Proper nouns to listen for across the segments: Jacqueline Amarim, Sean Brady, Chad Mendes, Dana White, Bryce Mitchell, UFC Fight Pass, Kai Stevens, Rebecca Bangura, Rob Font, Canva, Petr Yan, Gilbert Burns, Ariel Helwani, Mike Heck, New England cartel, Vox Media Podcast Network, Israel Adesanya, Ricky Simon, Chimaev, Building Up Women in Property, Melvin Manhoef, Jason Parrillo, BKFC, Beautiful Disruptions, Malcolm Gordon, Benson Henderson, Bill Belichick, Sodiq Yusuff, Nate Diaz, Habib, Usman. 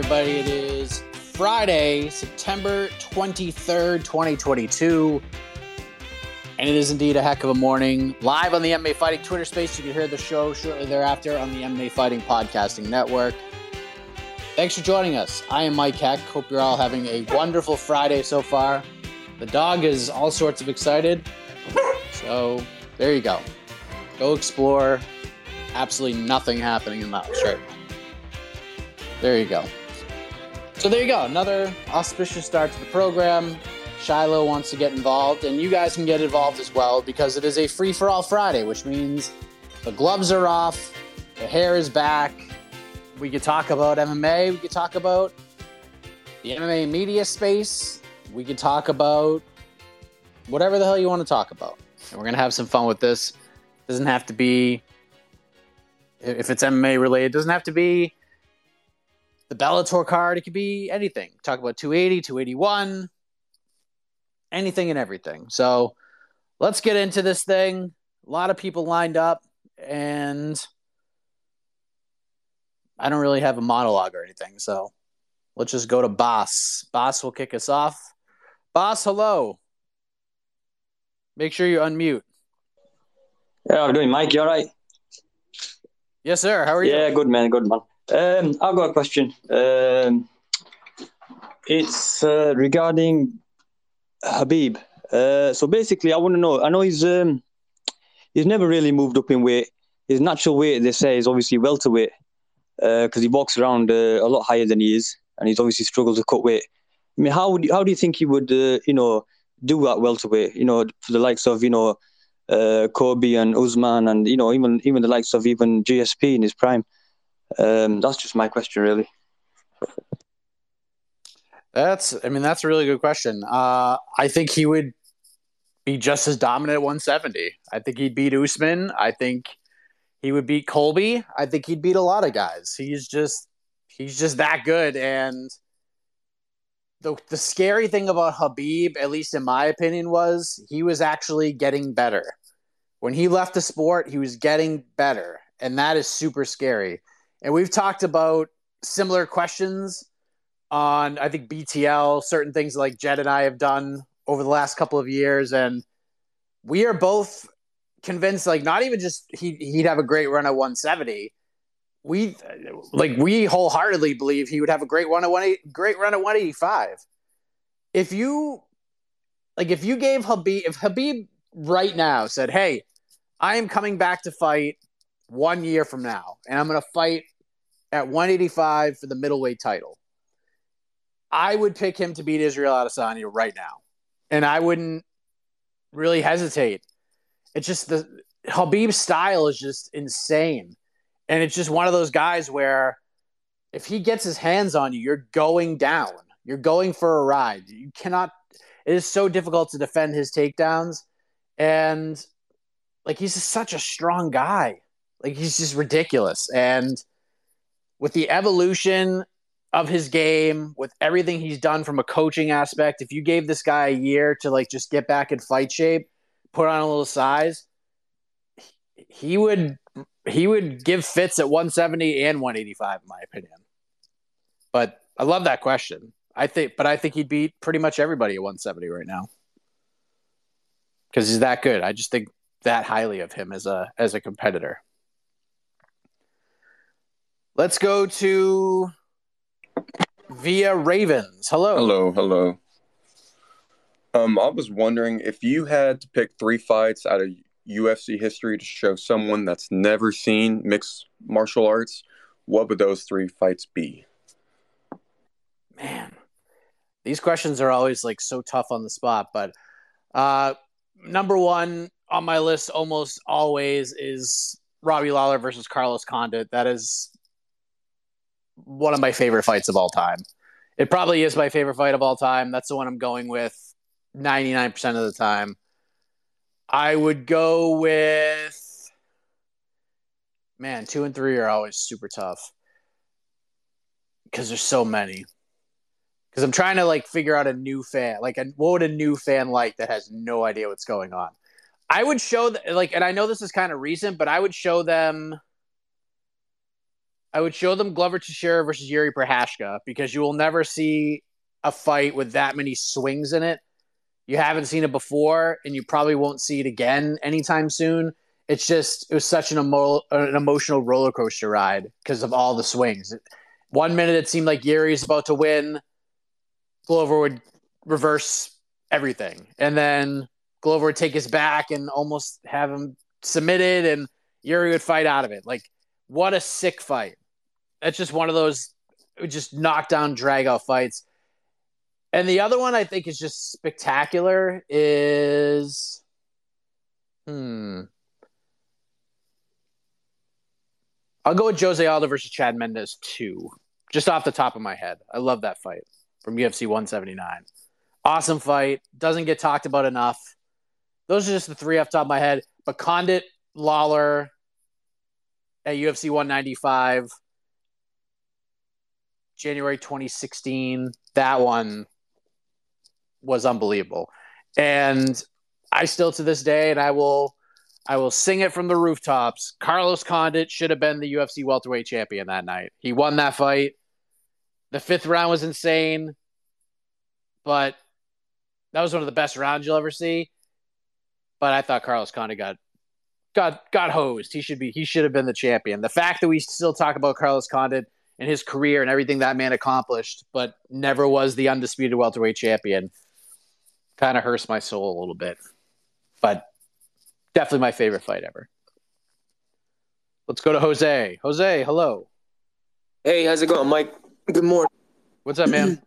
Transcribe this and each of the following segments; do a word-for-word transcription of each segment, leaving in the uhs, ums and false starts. Everybody, it is Friday, September twenty-third, twenty twenty-two, and it is indeed a heck of a morning. Live on the M M A Fighting Twitter space, you can hear the show shortly thereafter on the M M A Fighting Podcasting Network. Thanks for joining us. I am Mike Heck. Hope you're all having a wonderful Friday so far. The dog is all sorts of excited, so there you go. Go explore. Absolutely nothing happening in the house right now. There you go. So there you go. Another auspicious start to the program. Shiloh wants to get involved, and you guys can get involved as well because it is a free-for-all Friday, which means the gloves are off, the hair is back. We could talk about M M A. We could talk about the M M A media space. We could talk about whatever the hell you want to talk about. And we're going to have some fun with this. It doesn't have to be, if it's M M A related, it doesn't have to be the Bellator card. It could be anything. Talk about two eighty, two eighty-one, anything and everything. So let's get into this thing. A lot of people lined up, and I don't really have a monologue or anything. So let's just go to Boss. Boss will kick us off. Boss, hello. Make sure you unmute. Yeah, I'm doing, Mike. You all right? Yes, sir. How are you? Yeah, good, man. Good, man. Um, I've got a question. Um, it's uh, regarding Habib. Uh, so basically, I want to know. I know he's um, he's never really moved up in weight. His natural weight, they say, is obviously welterweight because uh, he walks around uh, a lot higher than he is, and he's obviously struggled to cut weight. I mean, how would you, how do you think he would, uh, you know, do at welterweight? You know, for the likes of you know uh, Kobe and Usman, and you know even even the likes of even G S P in his prime. Um, that's just my question, really. That's, I mean, that's a really good question. Uh, I think he would be just as dominant at one seventy. I think he'd beat Usman. I think he would beat Colby. I think he'd beat a lot of guys. He's just, he's just that good. And the the scary thing about Habib, at least in my opinion, was he was actually getting better. When he left the sport, he was getting better, and that is super scary. And we've talked about similar questions on, I think, B T L, certain things like Jed and I have done over the last couple of years. And we are both convinced, like, not even just he, he'd have a great run at one seventy. We, like, we wholeheartedly believe he would have a great run at, one eighty, great run at one eighty-five. If you, like, if you gave Habib, if Habib right now said, hey, I am coming back to fight one year from now, and I'm going to fight at one eighty-five for the middleweight title, I would pick him to beat Israel Adesanya right now. And I wouldn't really hesitate. It's just the Habib's style is just insane. And it's just one of those guys where if he gets his hands on you, you're going down. You're going for a ride. You cannot, it is so difficult to defend his takedowns. And like, he's just such a strong guy. Like, he's just ridiculous. And with the evolution of his game, with everything he's done from a coaching aspect, if you gave this guy a year to, like, just get back in fight shape, put on a little size, he would he would give fits at one seventy and one eighty-five, in my opinion. But I love that question. I think, But I think he'd beat pretty much everybody at one seventy right now because he's that good. I just think that highly of him as a as a competitor. Let's go to Via Ravens. Hello. Hello, hello. Um, I was wondering if you had to pick three fights out of U F C history to show someone that's never seen mixed martial arts, what would those three fights be? Man, these questions are always like so tough on the spot, but uh, number one on my list almost always is Robbie Lawler versus Carlos Condit. That is one of my favorite fights of all time. It probably is my favorite fight of all time. That's the one I'm going with ninety-nine percent of the time. I would go with, man, two and three are always super tough because there's so many. Because I'm trying to like figure out a new fan, like a, what would a new fan like that has no idea what's going on? I would show th- like, and I know this is kind of recent, but I would show them, I would show them Glover Teixeira versus Jiří Procházka, because you will never see a fight with that many swings in it. You haven't seen it before, and you probably won't see it again anytime soon. It's just, it was such an, emo- an emotional roller coaster ride because of all the swings. One minute it seemed like Yuri's about to win. Glover would reverse everything. And then Glover would take his back and almost have him submitted, and Jiří would fight out of it. Like, what a sick fight. That's just one of those just knockdown, drag-out fights. And the other one I think is just spectacular is, hmm. I'll go with Jose Aldo versus Chad Mendes two, just off the top of my head. I love that fight from U F C one seventy-nine. Awesome fight. Doesn't get talked about enough. Those are just the three off the top of my head. But Condit, Lawler at U F C one ninety-five, January twenty sixteen, that one was unbelievable. And I still to this day, and I will I will sing it from the rooftops, Carlos Condit should have been the U F C welterweight champion that night. He won that fight. The fifth round was insane, but that was one of the best rounds you'll ever see. But I thought Carlos Condit got got got hosed. He should be he should have been the champion. The fact that we still talk about Carlos Condit and his career and everything that man accomplished, but never was the undisputed welterweight champion, kind of hurts my soul a little bit. But definitely my favorite fight ever. Let's go to Jose. Jose, hello. Hey, how's it going, Mike? Good morning. What's up, man?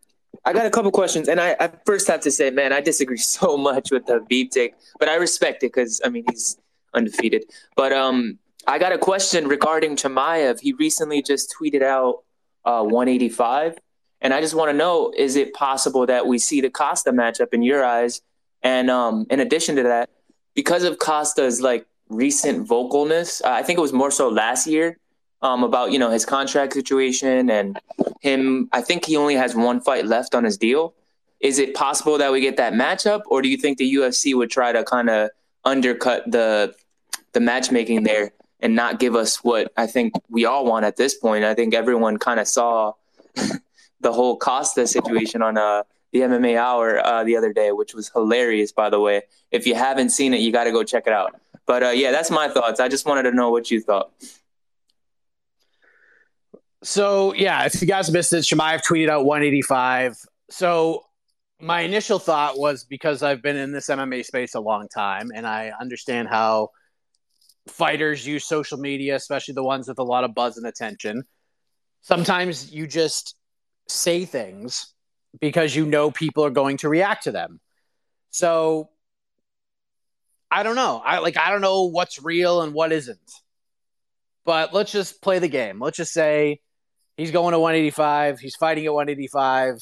I got a couple questions, and I, I first have to say, man, I disagree so much with the Habib take, but I respect it because, I mean, he's undefeated. But, um... I got a question regarding Chimaev. He recently just tweeted out uh, one eighty-five, and I just want to know, is it possible that we see the Costa matchup in your eyes? And um, in addition to that, because of Costa's like recent vocalness, uh, I think it was more so last year, um, about, you know, his contract situation and him, I think he only has one fight left on his deal. Is it possible that we get that matchup, or do you think the U F C would try to kind of undercut the the matchmaking there and not give us what I think we all want at this point? I think everyone kind of saw the whole Costa situation on uh, the M M A Hour uh, the other day, which was hilarious, by the way. If you haven't seen it, you got to go check it out. But, uh, yeah, that's my thoughts. I just wanted to know what you thought. So, yeah, if you guys missed it, Chimaev tweeted out one eighty-five. So my initial thought was, because I've been in this M M A space a long time and I understand how – fighters use social media, especially the ones with a lot of buzz and attention. Sometimes you just say things because you know people are going to react to them. So I don't know. I like I don't know what's real and what isn't. But let's just play the game. Let's just say he's going to one eighty-five. He's fighting at one eighty-five.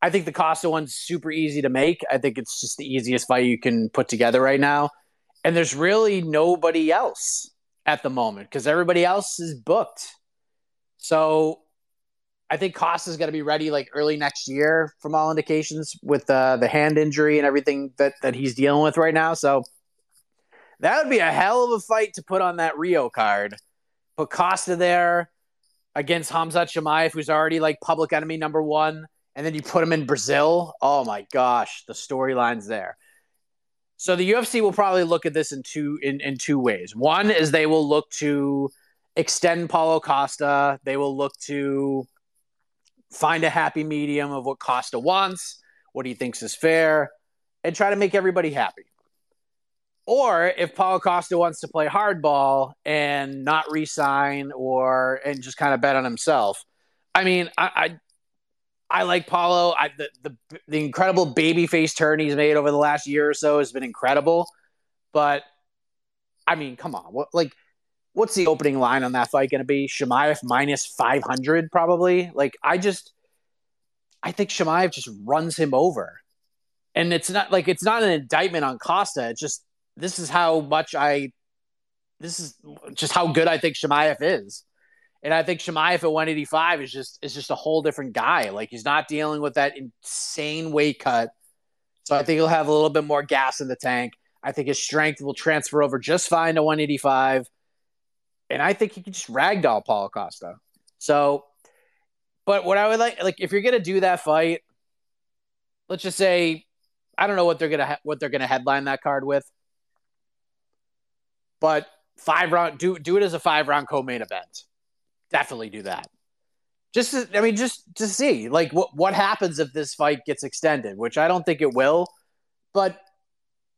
I think the Costa one's super easy to make. I think it's just the easiest fight you can put together right now. And there's really nobody else at the moment because everybody else is booked. So I think Costa's going to be ready like early next year from all indications with uh, the hand injury and everything that, that he's dealing with right now. So that would be a hell of a fight to put on that Rio card. Put Costa there against Hamzat Chimaev, who's already like public enemy number one, and then you put him in Brazil. Oh my gosh, the storyline's there. So the U F C will probably look at this in two in, in two ways. One is they will look to extend Paulo Costa. They will look to find a happy medium of what Costa wants, what he thinks is fair, and try to make everybody happy. Or if Paulo Costa wants to play hardball and not re-sign or and just kind of bet on himself. I mean, I I, I like Paulo. I, the, the the incredible babyface turn he's made over the last year or so has been incredible. But I mean, come on, what like what's the opening line on that fight going to be? Chimaev minus five hundred, probably. Like I just, I think Chimaev just runs him over, and it's not like it's not an indictment on Costa. It's just this is how much I, this is just how good I think Chimaev is. And I think Chimaev at one eighty-five is just is just a whole different guy. Like, he's not dealing with that insane weight cut. So I think he'll have a little bit more gas in the tank. I think his strength will transfer over just fine to one eighty-five. And I think he can just ragdoll Paulo Costa. So, but what I would like, like, if you're going to do that fight, let's just say, I don't know what they're going to ha- what they're going to headline that card with. But five round, do do it as a five round co-main event. Definitely do that. Just, to, I mean, just to see, like, what what happens if this fight gets extended, which I don't think it will. But,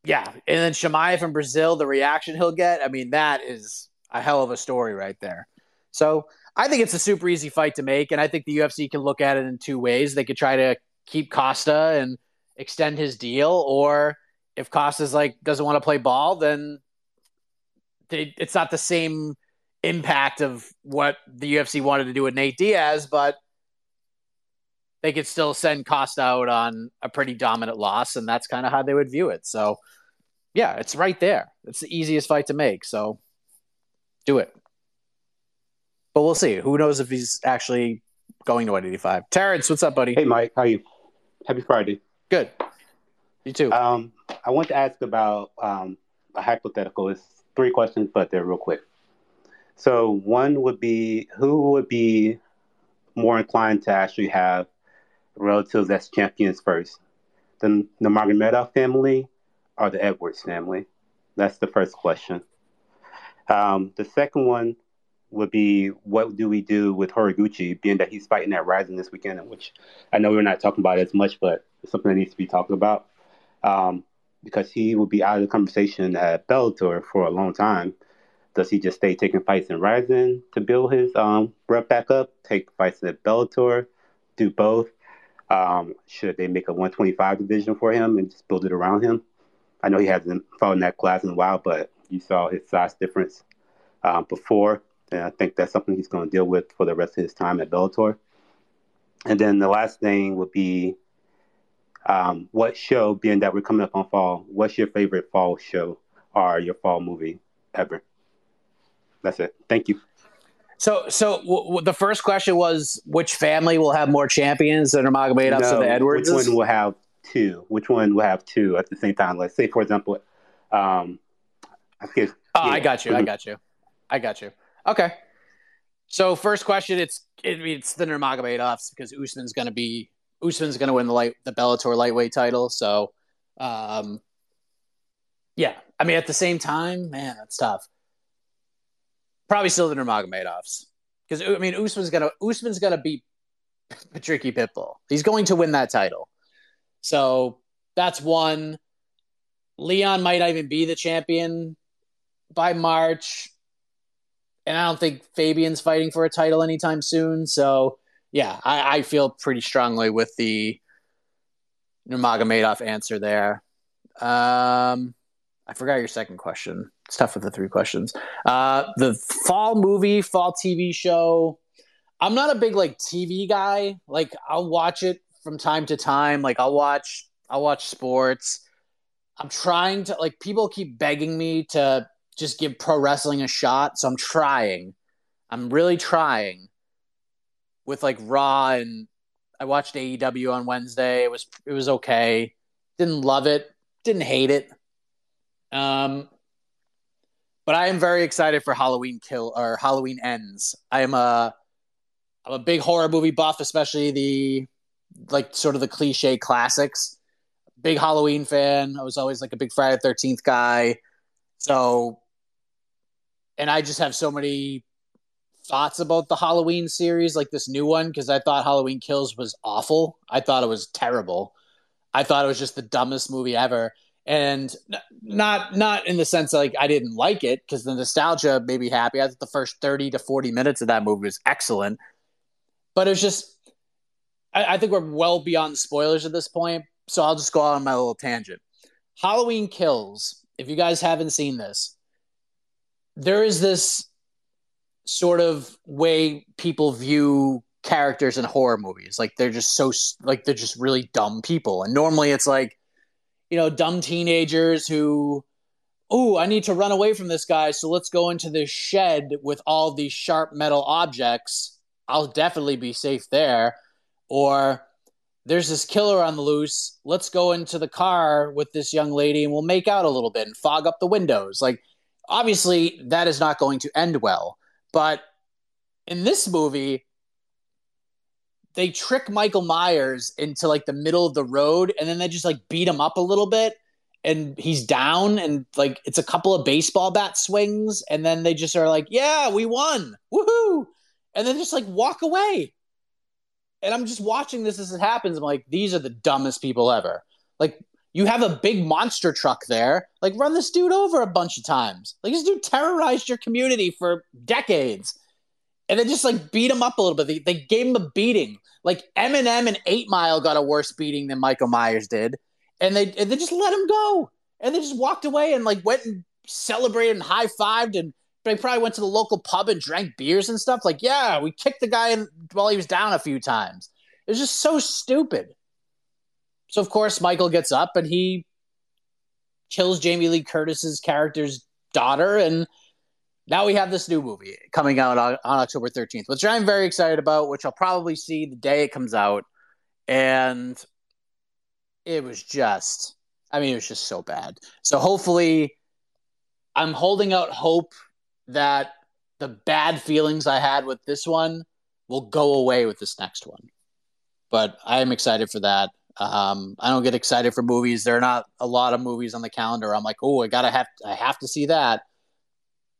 yeah, and then Chimaev from Brazil, the reaction he'll get, I mean, that is a hell of a story right there. So I think it's a super easy fight to make, and I think the U F C can look at it in two ways. They could try to keep Costa and extend his deal, or if Costa's, like, doesn't want to play ball, then they, it's not the same impact of what the U F C wanted to do with Nate Diaz, but they could still send Costa out on a pretty dominant loss, and that's kind of how they would view it. So yeah, it's right there. It's the easiest fight to make, so do it. But we'll see. Who knows if he's actually going to one eighty-five. Terrence, what's up, buddy? Hey, Mike. How are you? Happy Friday. Good. You too. Um, I want to ask about um, a hypothetical. It's three questions, but they're real quick. So one would be, who would be more inclined to actually have relatives as champions first? The, the Magomedov family or the Edwards family? That's the first question. Um, the second one would be, what do we do with Horiguchi, being that he's fighting at Verizon this weekend, which I know we're not talking about as much, but it's something that needs to be talked about, um, because he will be out of the conversation at Bellator for a long time. Does he just stay taking fights in Verizon to build his um, rep back up, take fights at Bellator, do both? Um, should they make a one twenty-five division for him and just build it around him? I know he hasn't fought in that class in a while, but you saw his size difference uh, before, and I think that's something he's going to deal with for the rest of his time at Bellator. And then the last thing would be, um, what show, being that we're coming up on fall, what's your favorite fall show or your fall movie ever? That's it. Thank you. So, so w- w- the first question was, which family will have more champions than Magomedovs no, or the Edwards? Which one will have two? Which one will have two at the same time? Let's say, for example, um, I guess, oh, yeah. I got you. I got you. I got you. Okay. So, first question, it's it, it's the Nurmagomedovs, because Usman's going to be Usman's going to win the light the Bellator lightweight title. So, um, yeah. I mean, at the same time, man, that's tough. Probably still the Nurmagomedovs, because I mean Usman's gonna Usman's gonna beat Patricky Pitbull. He's going to win that title, so that's one. Leon might not even be the champion by March, and I don't think Fabian's fighting for a title anytime soon. So yeah, I, I feel pretty strongly with the Nurmagomedov answer there. Um, I forgot your second question. It's tough with the three questions. Uh, the fall movie, fall T V show. I'm not a big like T V guy. Like I'll watch it from time to time. Like I'll watch, I'll watch sports. I'm trying to like, people keep begging me to just give pro wrestling a shot. So I'm trying, I'm really trying with like Raw, and I watched A E W on Wednesday. It was, it was okay. Didn't love it. Didn't hate it. Um, but I am very excited for Halloween Kill or Halloween Ends. I am a, I'm a big horror movie buff, especially the like sort of the cliche classics. big Halloween fan. I was always like a big Friday the thirteenth guy. So, and I just have so many thoughts about the Halloween series, like this new one, because I thought Halloween Kills was awful. I thought it was terrible. I thought it was just the dumbest movie ever. And not not in the sense that, like, I didn't like it, because the nostalgia made me happy. I thought the first thirty to forty minutes of that movie was excellent. But it was just, I, I think we're well beyond spoilers at this point, so I'll just go out on my little tangent. Halloween Kills, if you guys haven't seen this, there is this sort of way people view characters in horror movies. Like, they're just so, like, they're just really dumb people. And normally it's like, you know, dumb teenagers who, oh, I need to run away from this guy, so let's go into this shed with all these sharp metal objects. I'll definitely be safe there. Or there's this killer on the loose. Let's go into the car with this young lady and we'll make out a little bit and fog up the windows. Like, obviously, that is not going to end well. But in this movie, they trick Michael Myers into, like, the middle of the road, and then they just, like, beat him up a little bit, and he's down, and, like, it's a couple of baseball bat swings, and then they just are like, yeah, we won, woohoo, and then just, like, walk away. And I'm just watching this as it happens. I'm like, these are the dumbest people ever. Like, you have a big monster truck there. Like, run this dude over a bunch of times. Like, this dude terrorized your community for decades. And they just, like, beat him up a little bit. They, they gave him a beating. Like, Eminem and eight mile got a worse beating than Michael Myers did. And they and they just let him go. And they just walked away and, like, went and celebrated and high-fived. And they probably went to the local pub and drank beers and stuff. Like, yeah, we kicked the guy in while he was down a few times. It was just so stupid. So, of course, Michael gets up and he kills Jamie Lee Curtis's character's daughter, and now we have this new movie coming out on, on October thirteenth, which I'm very excited about, which I'll probably see the day it comes out. And it was just, I mean, it was just so bad. So hopefully, I'm holding out hope that the bad feelings I had with this one will go away with this next one. But I am excited for that. Um, I don't get excited for movies. There are not a lot of movies on the calendar. I'm like, oh, I gotta have, I have to see that.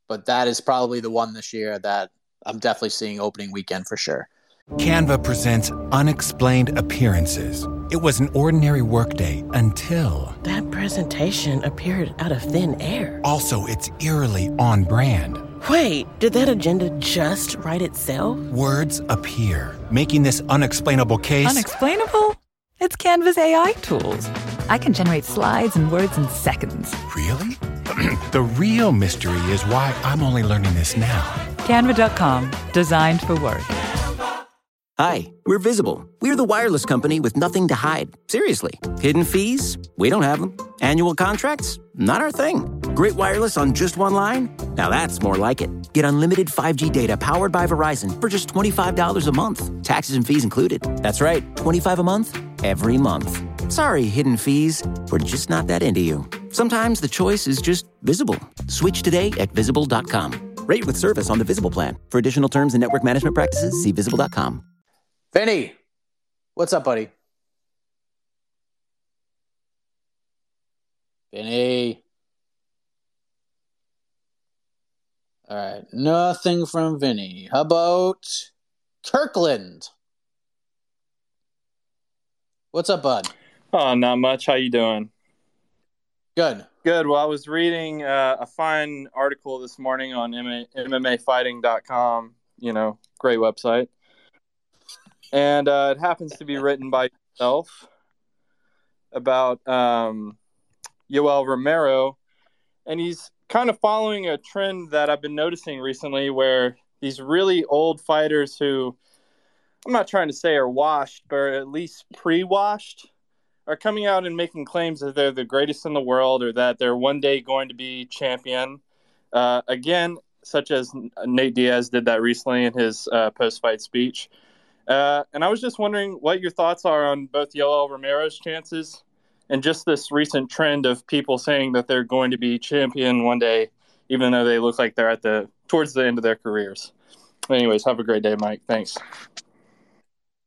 But that is probably the one this year that I'm definitely seeing opening weekend for sure. Canva presents Unexplained Appearances. It was an ordinary workday until that presentation appeared out of thin air. Also, it's eerily on brand. Wait, did that agenda just write itself? Words appear, making this unexplainable case... Unexplainable? It's Canva's A I tools. I can generate slides and words in seconds. Really? The real mystery is why I'm only learning this now. Canva dot com. Designed for work. Hi, we're Visible. We're the wireless company with nothing to hide. Seriously. Hidden fees? We don't have them. Annual contracts? Not our thing. Great wireless on just one line? Now that's more like it. Get unlimited five G data powered by Verizon for just twenty-five dollars a month. Taxes and fees included. That's right. twenty-five dollars a month? Every month. Sorry, hidden fees. We're just not that into you. Sometimes the choice is just Visible. Switch today at Visible dot com. Rate with service on the Visible plan. For additional terms and network management practices, see Visible dot com. Vinny, what's up, buddy? Vinny. All right, nothing from Vinny. How about Kirkland? What's up, bud? Oh, not much. How you doing? Good. Good. Well, I was reading uh, a fine article this morning on M M A Fighting dot com. You know, great website. And uh, it happens to be written by yourself about um, Yoel Romero. And he's kind of following a trend that I've been noticing recently where these really old fighters who, I'm not trying to say are washed, but at least pre-washed, are coming out and making claims that they're the greatest in the world or that they're one day going to be champion. Uh, again, such as Nate Diaz did that recently in his uh, post-fight speech. Uh, and I was just wondering what your thoughts are on both Yoel Romero's chances and just this recent trend of people saying that they're going to be champion one day, even though they look like they're at the towards the end of their careers. Anyways, have a great day, Mike. Thanks.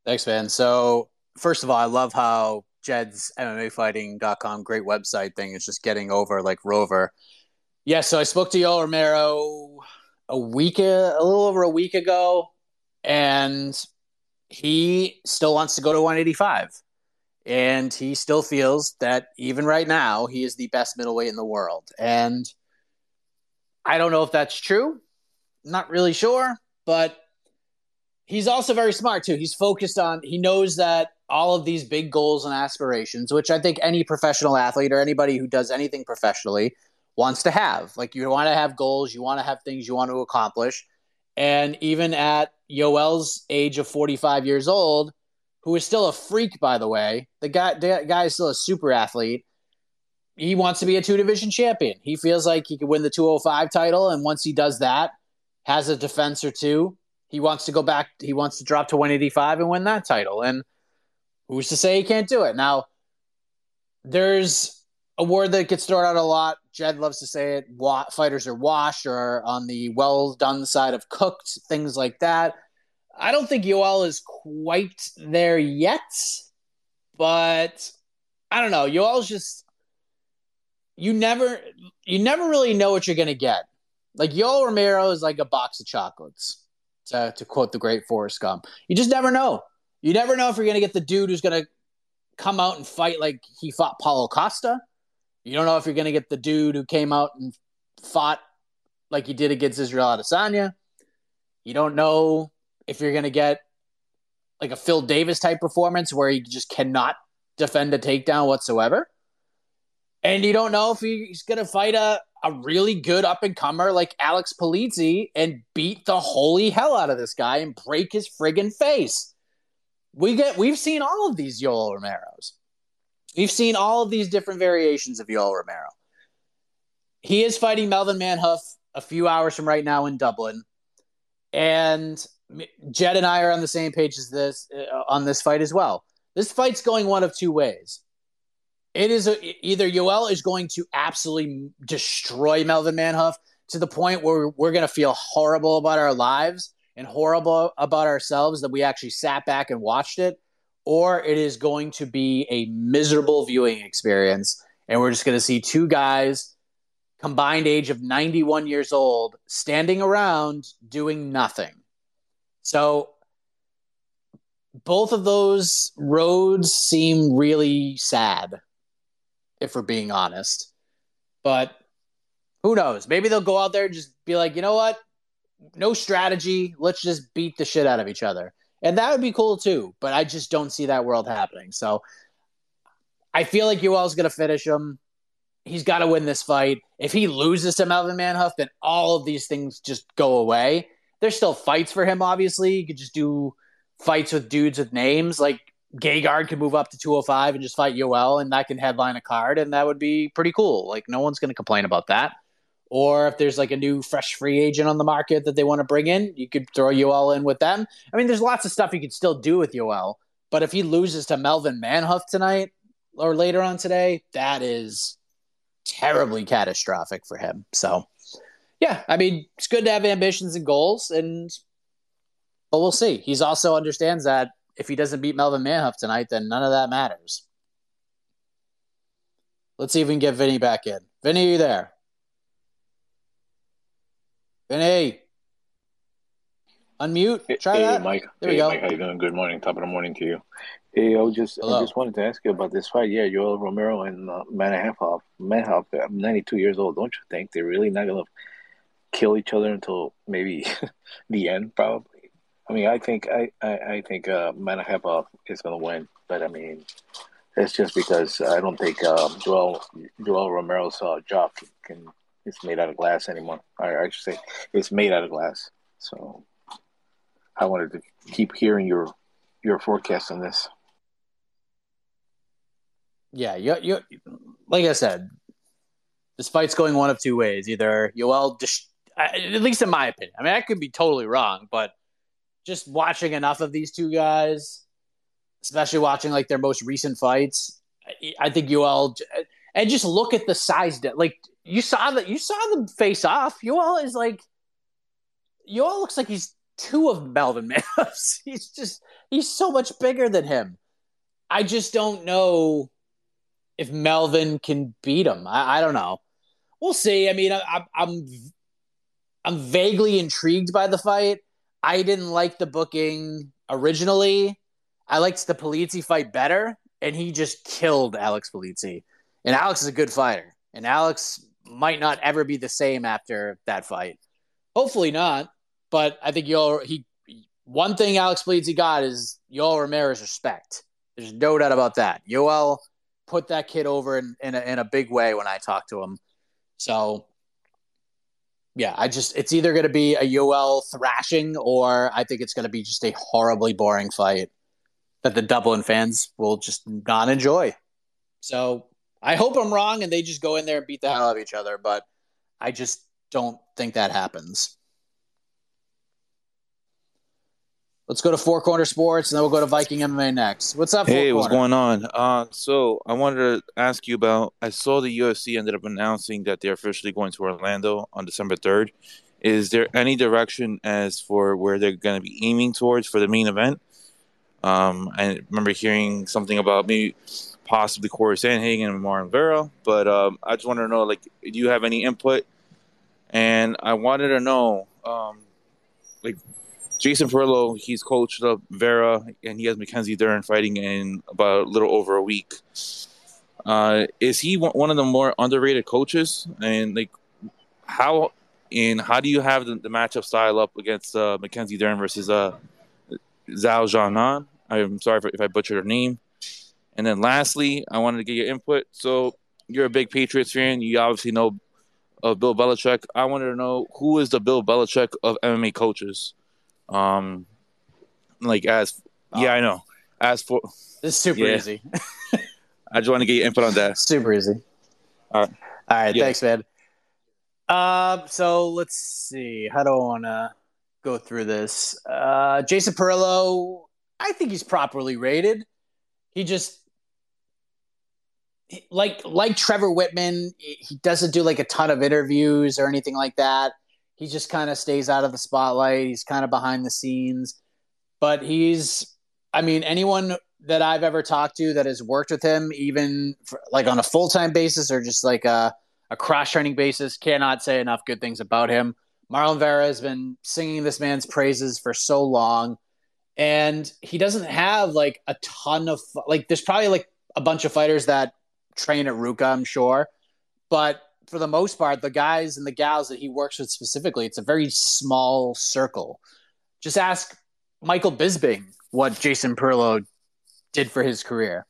Thanks, man. So, first of all, I love how Jed's M M A Fighting dot com great website thing. It's just getting over like Rover. Yeah, so I spoke to Yoel Romero a week, a little over a week ago, and he still wants to go to one eighty-five. And he still feels that even right now, he is the best middleweight in the world. And I don't know if that's true. I'm not really sure, but he's also very smart too. He's focused on, he knows that all of these big goals and aspirations, which I think any professional athlete or anybody who does anything professionally wants to have. Like, you want to have goals, you want to have things you want to accomplish. And even at Yoel's age of forty-five years old, who is still a freak, by the way, the guy, the guy is still a super athlete. He wants to be a two-division champion. He feels like he could win the two oh five title, and once he does that, has a defense or two, he wants to go back, he wants to drop to one eighty-five and win that title. And who's to say he can't do it? Now, there's a word that gets thrown out a lot. Jed loves to say it. Wa- fighters are washed or on the well-done side of cooked, things like that. I don't think Yoel is quite there yet, but I don't know. Yoel's just – you never you never really know what you're going to get. Like, Yoel Romero is like a box of chocolates, to, to quote the great Forrest Gump. You just never know. You never know if you're going to get the dude who's going to come out and fight like he fought Paulo Costa. You don't know if you're going to get the dude who came out and fought like he did against Israel Adesanya. You don't know if you're going to get like a Phil Davis type performance where he just cannot defend a takedown whatsoever. And you don't know if he's going to fight a, a really good up-and-comer like Alex Polizzi and beat the holy hell out of this guy and break his friggin' face. We get, we've seen all of these Yoel Romeros. We've seen all of these different variations of Yoel Romero. He is fighting Melvin Manhoef a few hours from right now in Dublin. And Jed and I are on the same page as this uh, on this fight as well. This fight's going one of two ways. It is a, either Yoel is going to absolutely destroy Melvin Manhoef to the point where we're going to feel horrible about our lives and horrible about ourselves that we actually sat back and watched it, or it is going to be a miserable viewing experience, and we're just going to see two guys, combined age of ninety-one years old, standing around doing nothing. So both of those roads seem really sad, if we're being honest. But who knows? Maybe they'll go out there and just be like, you know what? No strategy. Let's just beat the shit out of each other. And that would be cool too, but I just don't see that world happening. So I feel like Yoel's going to finish him. He's got to win this fight. If he loses to Melvin Manhoef, then all of these things just go away. There's still fights for him, obviously. You could just do fights with dudes with names. Like, Gegard could move up to two oh five and just fight Yoel, and that can headline a card, and that would be pretty cool. Like, no one's going to complain about that. Or if there's like a new fresh free agent on the market that they want to bring in, you could throw Yoel in with them. I mean, there's lots of stuff you could still do with Yoel, but if he loses to Melvin Manhoef tonight or later on today, that is terribly catastrophic for him. So yeah, I mean, it's good to have ambitions and goals, and but we'll see. He's also understands that if he doesn't beat Melvin Manhoef tonight, then none of that matters. Let's see if we can get Vinny back in. Vinny, are you there? Vinny, unmute. Try hey, that. Mike. There hey, we go. Mike, how you doing? Good morning. Top of the morning to you. Hey, I was just Hello. I just wanted to ask you about this fight. Yeah, Yoel Romero and uh, Manhoef. Manhoef, I'm ninety-two years old. Don't you think they're really not gonna kill each other until maybe the end? Probably. I mean, I think I I, I think uh, Manhoef is gonna win, but I mean, that's just because I don't think um, Yoel Yoel Romero's uh, job can. can It's made out of glass anymore. I, I should say it's made out of glass. So I wanted to keep hearing your your forecast on this. Yeah, you, you, like I said, this fight's going one of two ways. Either Yoel, dis- at least in my opinion, I mean, I could be totally wrong, but just watching enough of these two guys, especially watching like their most recent fights, I, I think Yoel, and just look at the size that like. You saw that. You saw them face off. Yoel is like, Yoel looks like he's two of Melvin Manhoef's. He's just, he's so much bigger than him. I just don't know if Melvin can beat him. I, I don't know. We'll see. I mean, I, I'm I'm vaguely intrigued by the fight. I didn't like the booking originally. I liked the Polizzi fight better, and he just killed Alex Polizzi. And Alex is a good fighter. And Alex might not ever be the same after that fight. Hopefully not. But I think Yoel, he one thing Alex Polizzi got is Yoel Romero's respect. There's no doubt about that. Yoel put that kid over in, in, a, in a big way when I talked to him. So, yeah, I just it's either going to be a Yoel thrashing or I think it's going to be just a horribly boring fight that the Dublin fans will just not enjoy. So I hope I'm wrong and they just go in there and beat the hell out of each other, but I just don't think that happens. Let's go to Four Corner Sports, and then we'll go to Viking M M A next. What's up, Four Hey, Corner? What's going on? Uh, so I wanted to ask you about – I saw the U F C ended up announcing that they're officially going to Orlando on December third. Is there any direction as for where they're going to be aiming towards for the main event? Um, I remember hearing something about maybe possibly Corey Sandhagen and Marlon Vera, but um, I just wanted to know, like, do you have any input? And I wanted to know, um, like – Jason Parrillo, he's coached up Vera, and he has Mackenzie Dern fighting in about a little over a week. Uh, is he one of the more underrated coaches? And like, how and how do you have the, the matchup style up against uh, Mackenzie Dern versus uh, Zhao Jianan? I'm sorry if, if I butchered her name. And then lastly, I wanted to get your input. So you're a big Patriots fan. You obviously know of Bill Belichick. I wanted to know who is the Bill Belichick of M M A coaches. Um, like as yeah, I know. As for it's super yeah. easy. I just want to get your input on that. Super easy. All right, all right. Yeah. Thanks, man. Uh, so let's see. How do I want to go through this? Uh, Jason Parrillo, I think he's properly rated. He just like like Trevor Whitman. He doesn't do like a ton of interviews or anything like that. He just kind of stays out of the spotlight. He's kind of behind the scenes. But he's, I mean, anyone that I've ever talked to that has worked with him, even for, like on a full-time basis or just like a, a cross-training basis, cannot say enough good things about him. Marlon Vera has been singing this man's praises for so long. And he doesn't have like a ton of, like there's probably like a bunch of fighters that train at Ruka, I'm sure. But for the most part, the guys and the gals that he works with specifically, it's a very small circle. Just ask Michael Bisping what Jason Parrillo did for his career.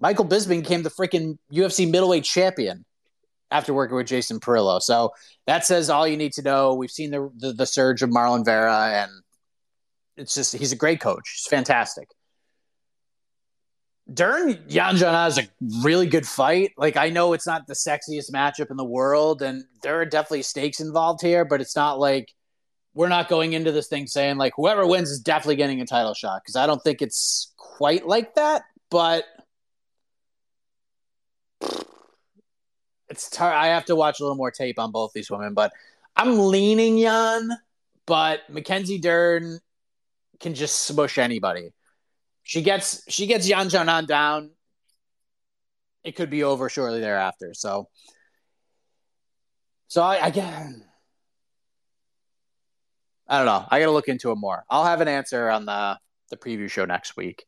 Michael Bisping became the freaking U F C middleweight champion after working with Jason Parrillo. So that says all you need to know. We've seen the, the, the surge of Marlon Vera, and it's just he's a great coach. He's fantastic. Dern Janjana is a really good fight. Like, I know it's not the sexiest matchup in the world, and there are definitely stakes involved here, but it's not like we're not going into this thing saying, like, whoever wins is definitely getting a title shot, because I don't think it's quite like that, but it's tar- I have to watch a little more tape on both these women, but I'm leaning Jan, but Mackenzie Dern can just smush anybody. She gets she gets Yan Jianan down. It could be over shortly thereafter. So, so I, I get. I don't know. I got to look into it more. I'll have an answer on the the preview show next week.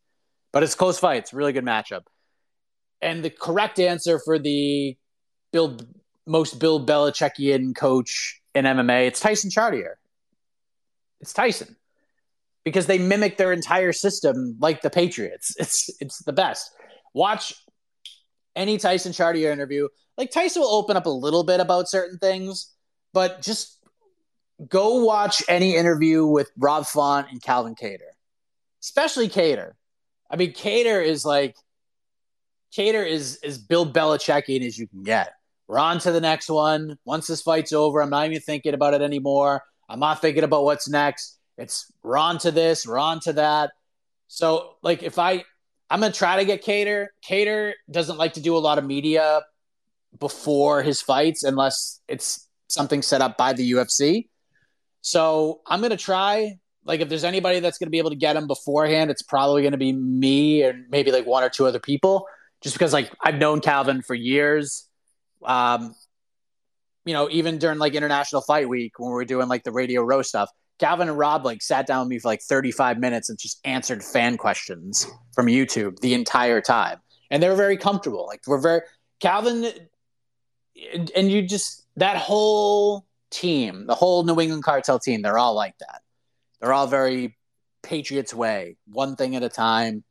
But it's close fight. It's a really good matchup. And the correct answer for the Bill most Bill Belichickian coach in M M A, it's Tyson Chartier. It's Tyson. Because they mimic their entire system like the Patriots. It's it's the best. Watch any Tyson Chartier interview. Like, Tyson will open up a little bit about certain things, but just go watch any interview with Rob Font and Calvin Kattar. Especially Kattar. I mean, Kattar is like – Kattar is as Bill Belichickian as you can get. We're on to the next one. Once this fight's over, I'm not even thinking about it anymore. I'm not thinking about what's next. It's we're on to this, we're on to that. So, like, if I, I'm going to try to get Kattar. Kattar doesn't like to do a lot of media before his fights unless it's something set up by the U F C. So I'm going to try Like, if there's anybody that's going to be able to get him beforehand, it's probably going to be me and maybe like one or two other people, just because like I've known Calvin for years. Um, you know, even during like International Fight Week when we were doing like the Radio Row stuff, Calvin and Rob like sat down with me for like thirty-five minutes and just answered fan questions from YouTube the entire time. And they were very comfortable. Like we're very Calvin and, and you just, that whole team, the whole New England Cartel team, they're all like that. They're all very Patriots way, one thing at a time.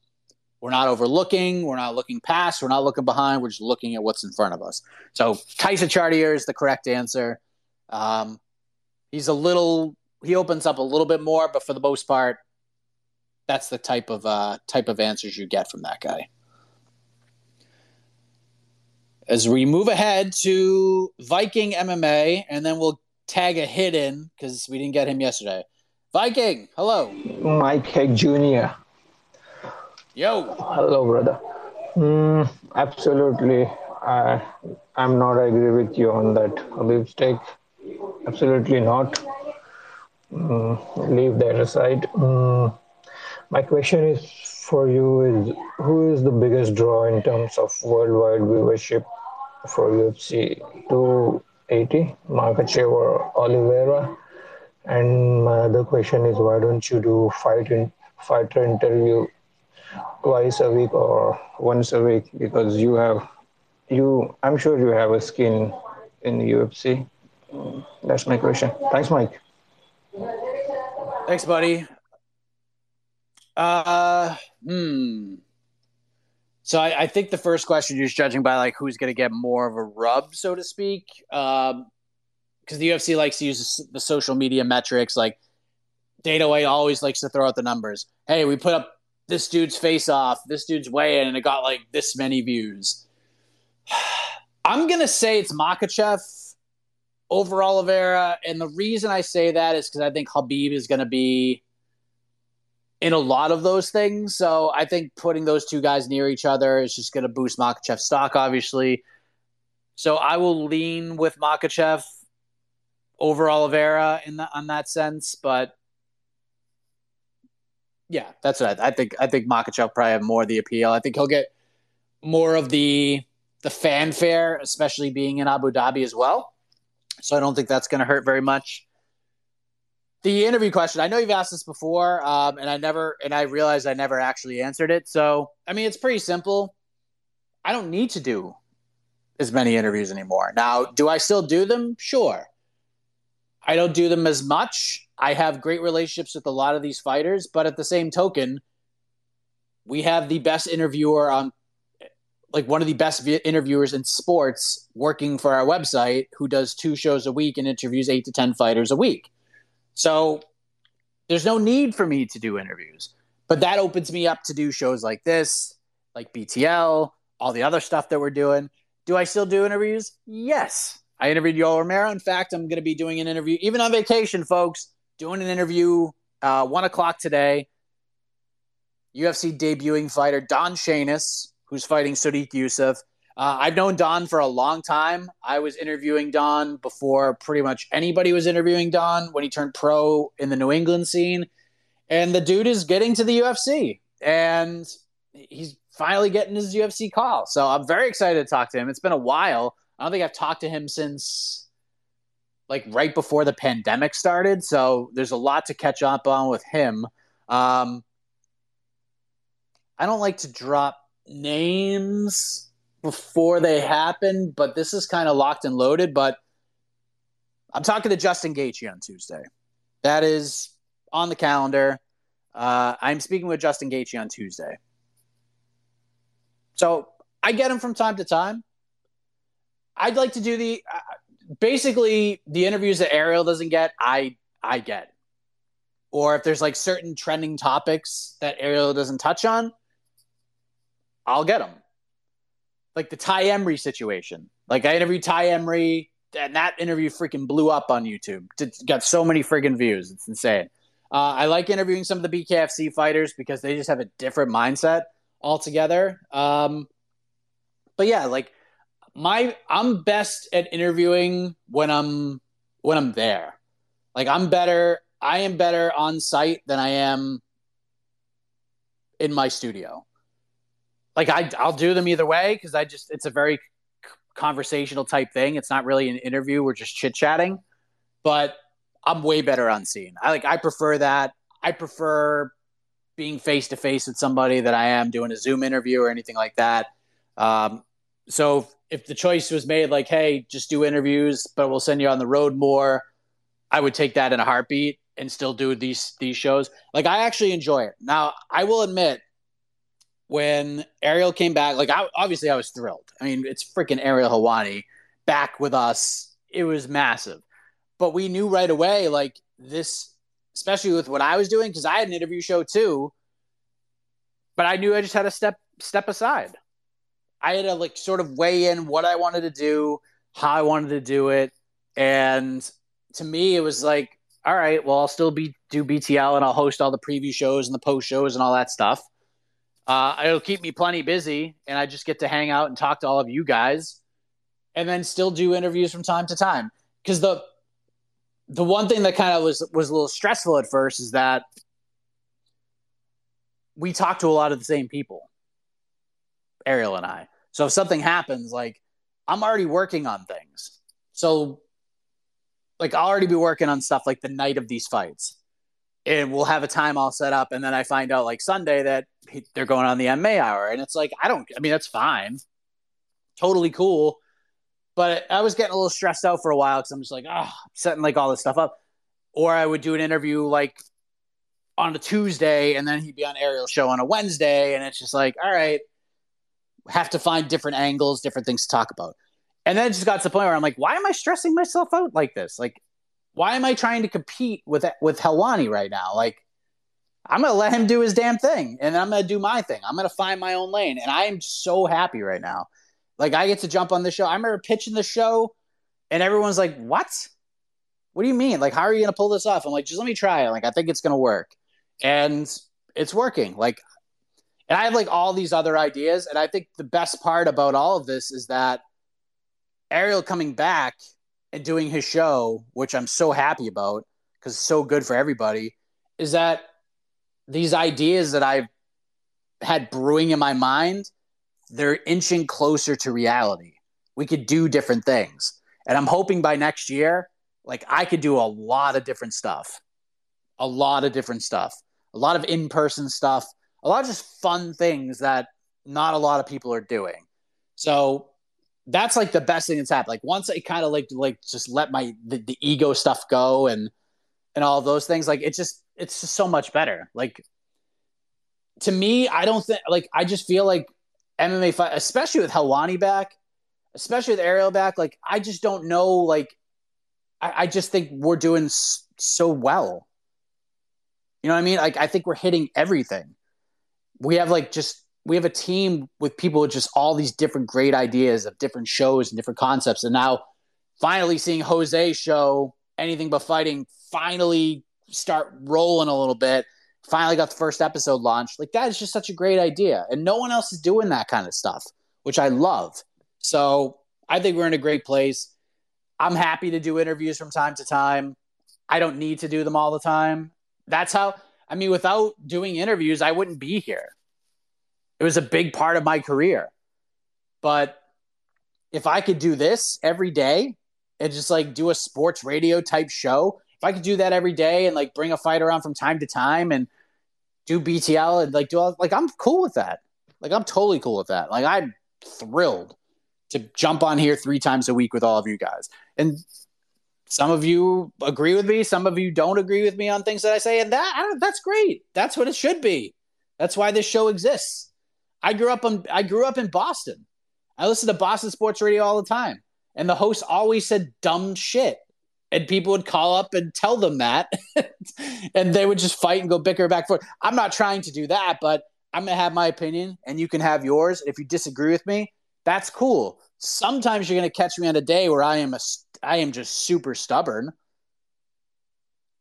We're not overlooking. We're not looking past. We're not looking behind. We're just looking at what's in front of us. So Tyson Chartier is the correct answer. Um, he's a little, he opens up a little bit more, but for the most part, that's the type of uh, type of answers you get from that guy. As we move ahead to Viking M M A, and then we'll tag a hit in because we didn't get him yesterday. Viking, hello. Mike Junior Yo. Hello, brother. Mm, absolutely. I, I'm not agree with you on that Habib take. Absolutely not. Mm, leave that aside. Mm, my question is for you is, who is the biggest draw in terms of worldwide viewership for U F C two eighty? Makhachev or Oliveira? And my other question is, why don't you do fight in, fighter interview twice a week or once a week? Because you have, you I'm sure you have a skin in U F C. That's my question. Thanks, Mike. Thanks, buddy. Uh, hmm. So I, I think the first question, you're judging by like who's going to get more of a rub, so to speak. Um. Because the U F C likes to use the social media metrics. Like, Dana White always likes to throw out the numbers. Hey, we put up this dude's face off, this dude's weigh-in, and it got, like, this many views. I'm going to say it's Makhachev over Oliveira, and the reason I say that is because I think Habib is going to be in a lot of those things. So I think putting those two guys near each other is just going to boost Makhachev's stock, obviously. So I will lean with Makhachev over Oliveira in the, on that sense, but yeah, that's what I, I think. I think Makhachev probably have more of the appeal. I think he'll get more of the the fanfare, especially being in Abu Dhabi as well. So I don't think that's going to hurt very much. The interview question, I know you've asked this before, um, and I never, and I realized I never actually answered it. So I mean, it's pretty simple. I don't need to do as many interviews anymore. Now, do I still do them? Sure. I don't do them as much. I have great relationships with a lot of these fighters, but at the same token, we have the best interviewer on, like one of the best interviewers in sports working for our website who does two shows a week and interviews eight to ten fighters a week. So there's no need for me to do interviews, but that opens me up to do shows like this, like B T L, all the other stuff that we're doing. Do I still do interviews? Yes. I interviewed Yoel Romero. In fact, I'm going to be doing an interview, even on vacation, folks, doing an interview uh, one o'clock today. U F C debuting fighter Don Shanis, who's fighting Sodiq Yusuff. Uh, I've known Don for a long time. I was interviewing Don before pretty much anybody was interviewing Don when he turned pro in the New England scene. And the dude is getting to the U F C, and he's finally getting his U F C call. So I'm very excited to talk to him. It's been a while. I don't think I've talked to him since like right before the pandemic started. So there's a lot to catch up on with him. Um, I don't like to drop names before they happen, but this is kind of locked and loaded. But I'm talking to Justin Gaethje on Tuesday. That is on the calendar. Uh, I'm speaking with Justin Gaethje on Tuesday. So I get him from time to time. I'd like to do the uh, basically the interviews that Ariel doesn't get, I I get. Or if there's like certain trending topics that Ariel doesn't touch on, I'll get them. Like the Ty Emery situation. Like I interviewed Ty Emery, and that interview freaking blew up on YouTube. It got so many freaking views. It's insane. Uh, I like interviewing some of the B K F C fighters because they just have a different mindset altogether. Um, but yeah, like. My I'm best at interviewing when I'm when I'm there. Like I'm better I am better on site than I am in my studio. Like I, I'll do them either way because I just it's a very conversational type thing. It's not really an interview. We're just chit chatting, but I'm way better on scene. I like I prefer that. I prefer being face to face with somebody that I am doing a Zoom interview or anything like that. Um, so if, if the choice was made, like, hey, just do interviews, but we'll send you on the road more, I would take that in a heartbeat and still do these these shows. Like I actually enjoy it. Now I will admit. When Ariel came back, like, I, obviously I was thrilled. I mean, it's freaking Ariel Helwani back with us. It was massive. But we knew right away, like, this, especially with what I was doing, because I had an interview show too, but I knew I just had to step step aside. I had to, like, sort of weigh in what I wanted to do, how I wanted to do it. And to me, it was like, all right, well, I'll still be do B T L and I'll host all the preview shows and the post shows and all that stuff. Uh, it'll keep me plenty busy, and I just get to hang out and talk to all of you guys and then still do interviews from time to time. Because the the one thing that kind of was, was a little stressful at first is that we talk to a lot of the same people, Ariel and I. So if something happens, like, I'm already working on things. So, like, I'll already be working on stuff like the night of these fights. And we'll have a time all set up, and then I find out, like, Sunday that they're going on the M M A Hour. And it's like, I don't – I mean, that's fine. Totally cool. But I was getting a little stressed out for a while because I'm just like, ah, oh, setting, like, all this stuff up. Or I would do an interview, like, on a Tuesday, and then he'd be on Ariel's show on a Wednesday. And it's just like, all right, have to find different angles, different things to talk about. And then it just got to the point where I'm like, why am I stressing myself out like this? Like, why am I trying to compete with with Helwani right now? Like, I'm going to let him do his damn thing, and I'm going to do my thing. I'm going to find my own lane, and I am so happy right now. Like, I get to jump on the show. I remember pitching the show, and everyone's like, what? What do you mean? Like, how are you going to pull this off? I'm like, just let me try it. Like, I think it's going to work. And it's working. Like, and I have, like, all these other ideas, and I think the best part about all of this is that Ariel coming back and doing his show, which I'm so happy about because it's so good for everybody, is that these ideas that I've had brewing in my mind, they're inching closer to reality. We could do different things. And I'm hoping by next year, like, I could do a lot of different stuff, a lot of different stuff, a lot of in-person stuff, a lot of just fun things that not a lot of people are doing. So that's, like, the best thing that's happened. Like, once I kind of like like just let my the, the ego stuff go and and all those things, like, it's just it's just so much better. Like, to me, I don't think like I just feel like M M A fight, especially with Helwani back, especially with Ariel back. Like, I just don't know. Like, I, I just think we're doing so well. You know what I mean? Like, I think we're hitting everything. We have like just. We have a team with people with just all these different great ideas of different shows and different concepts. And now finally seeing Jose's show, Anything But Fighting, finally start rolling a little bit. Finally got the first episode launched. Like, that is just such a great idea. And no one else is doing that kind of stuff, which I love. So I think we're in a great place. I'm happy to do interviews from time to time. I don't need to do them all the time. That's how, I mean, without doing interviews, I wouldn't be here. It was a big part of my career. But if I could do this every day and just, like, do a sports radio type show, if I could do that every day and, like, bring a fight around from time to time and do B T L and, like, do all, like, I'm cool with that. Like, I'm totally cool with that. Like, I'm thrilled to jump on here three times a week with all of you guys. And some of you agree with me. Some of you don't agree with me on things that I say. And that I don't, that's great. That's what it should be. That's why this show exists. I grew up on. I grew up in Boston. I listened to Boston sports radio all the time, and the host always said dumb shit, and people would call up and tell them that, and they would just fight and go bicker back and forth. I'm not trying to do that, but I'm gonna have my opinion, and you can have yours. If you disagree with me, that's cool. Sometimes you're gonna catch me on a day where I am a. I am just super stubborn.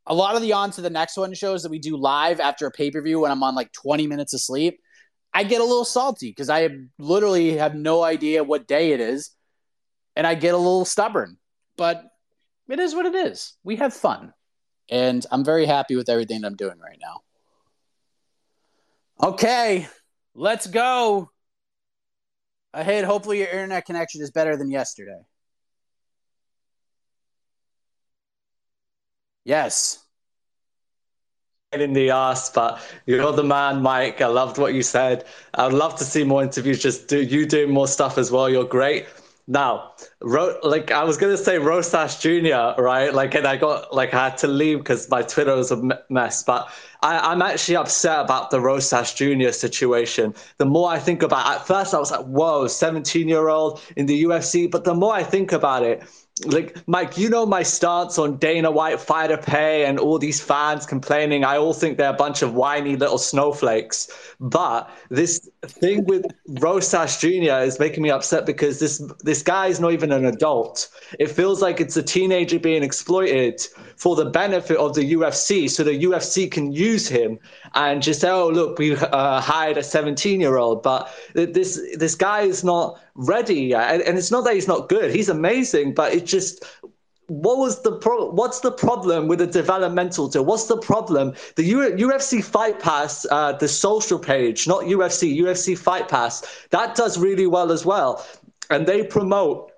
A lot of the on to the next one shows that we do live after a pay per view when I'm on like twenty minutes of sleep. I get a little salty because I literally have no idea what day it is, and I get a little stubborn. But it is what it is. We have fun. And I'm very happy with everything that I'm doing right now. Okay, let's go. Ahead, hopefully your internet connection is better than yesterday. Yes. In the ass, but you're the man, Mike. I loved what you said. I'd love to see more interviews. Just do you doing more stuff as well. You're great. Now, Ro- like I was gonna say, Rosas Junior, right? Like, and I got like I had to leave because my Twitter was a mess. But I, I'm actually upset about the Rosas Junior situation. The more I think about it, at first I was like, whoa, seventeen-year-old in the U F C. But the more I think about it, like, Mike, you know my stance on Dana White fighter pay and all these fans complaining. I all think they're a bunch of whiny little snowflakes. But this thing with Rosas Junior is making me upset because this this guy is not even an adult. It feels like it's a teenager being exploited for the benefit of the U F C, so the U F C can use him and just say, oh, look, we uh, hired a seventeen-year-old. But this this guy is not ready yet. And it's not that he's not good. He's amazing, but it just, what was the pro- what's the problem with the developmental deal? What's the problem? The U- UFC Fight Pass, uh, the social page, not U F C, U F C Fight Pass, that does really well as well. And they promote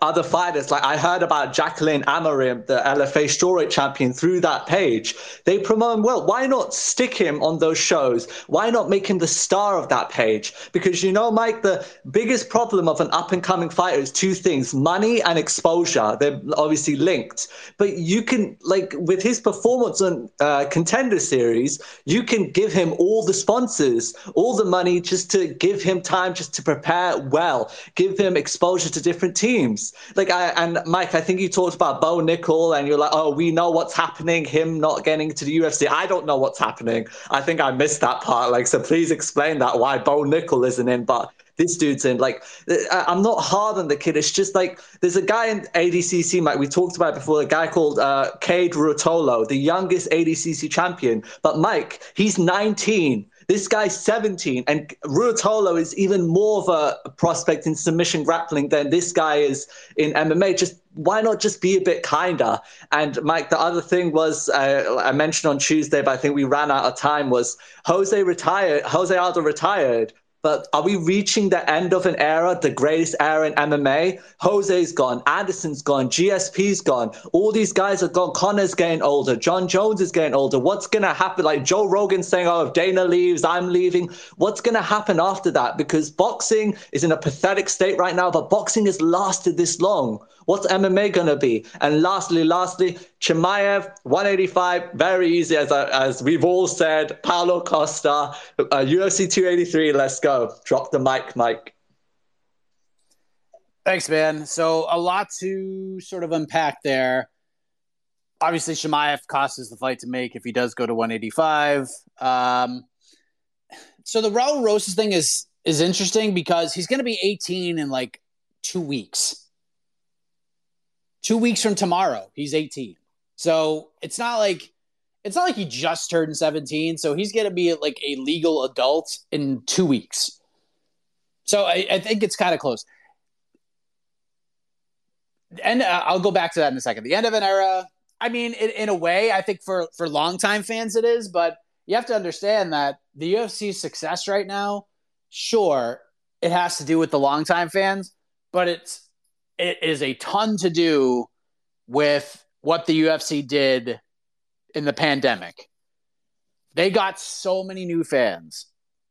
other fighters. Like I heard about Jacqueline Amarim, the L F A strawweight champion, through that page. They promote him well. Why not stick him on those shows? Why not make him the star of that page? Because, you know, Mike, the biggest problem of an up-and-coming fighter is two things: money and exposure. They're obviously linked. But you can, like, with his performance on uh, Contender Series, you can give him all the sponsors, all the money, just to give him time just to prepare well, give him exposure to different teams. Like I and Mike, I think you talked about Bo Nickel, and you're like, oh, we know what's happening. Him not getting to the U F C. I don't know what's happening. I think I missed that part. Like, so please explain that why Bo Nickel isn't in, but this dude's in. Like, I'm not hard on the kid. It's just like there's a guy in A D C C, Mike. We talked about it before. A guy called uh, Cade Rotolo, the youngest A D C C champion. But Mike, he's nineteen. This guy's seventeen, and Ruotolo is even more of a prospect in submission grappling than this guy is in M M A. Just why not just be a bit kinder? And Mike, the other thing was uh, I mentioned on Tuesday, but I think we ran out of time. Was Jose retired? Jose Aldo retired. But are we reaching the end of an era, the greatest era in M M A? Jose's gone, Anderson's gone, G S P's gone. All these guys are gone. Connor's getting older. John Jones is getting older. What's going to happen? Like Joe Rogan saying, oh, if Dana leaves, I'm leaving. What's going to happen after that? Because boxing is in a pathetic state right now, but boxing has lasted this long. What's M M A going to be? And lastly, lastly, Chimaev, one eighty-five, very easy, as as we've all said. Paulo Costa, uh, U F C two eighty-three, let's go. Drop the mic, Mike. Thanks, man. So a lot to sort of unpack there. Obviously, Chimaev, Costa's the fight to make if he does go to one eighty-five. Um, so the Raul Rosas thing is is interesting because he's going to be eighteen in like two weeks. Two weeks from tomorrow, he's eighteen. So it's not like it's not like he just turned seventeen. So he's going to be like a legal adult in two weeks. So I, I think it's kind of close. And uh, I'll go back to that in a second. The end of an era. I mean, it, in a way, I think for for longtime fans it is, but you have to understand that the U F C's success right now, sure, it has to do with the longtime fans, but it's. It is a ton to do with what the U F C did in the pandemic. They got so many new fans.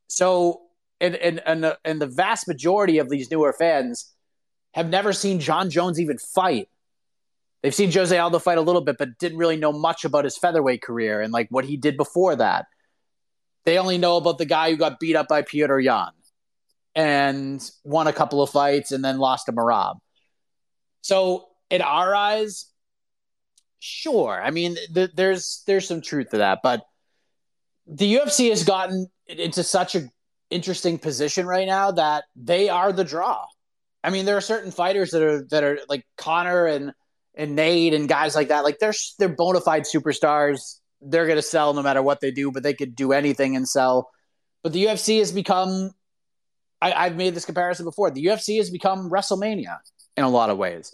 So, and and and the, and the vast majority of these newer fans have never seen John Jones even fight. They've seen Jose Aldo fight a little bit, but didn't really know much about his featherweight career and like what he did before that. They only know about the guy who got beat up by Petr Yan and won a couple of fights and then lost to Merab. So in our eyes, sure. I mean, th- there's there's some truth to that, but the U F C has gotten into such an interesting position right now that they are the draw. I mean, there are certain fighters that are that are like Connor and and Nate and guys like that. Like they're they're bona fide superstars. They're gonna sell no matter what they do, but they could do anything and sell. But the U F C has become. I, I've made this comparison before. The U F C has become WrestleMania. In a lot of ways,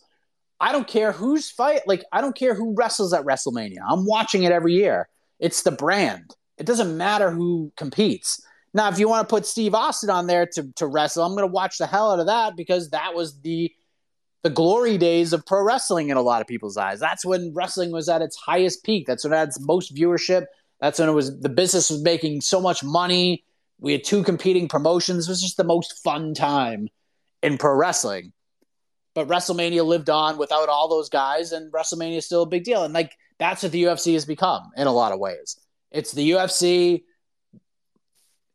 I don't care who's fight. Like, I don't care who wrestles at WrestleMania. I'm watching it every year. It's the brand. It doesn't matter who competes. Now, if you want to put Steve Austin on there to, to wrestle, I'm going to watch the hell out of that because that was the the glory days of pro wrestling in a lot of people's eyes. That's when wrestling was at its highest peak. That's when it had its most viewership. That's when it was the business was making so much money. We had two competing promotions. It was just the most fun time in pro wrestling. But WrestleMania lived on without all those guys, and WrestleMania is still a big deal. And like that's what the U F C has become in a lot of ways. It's the U F C,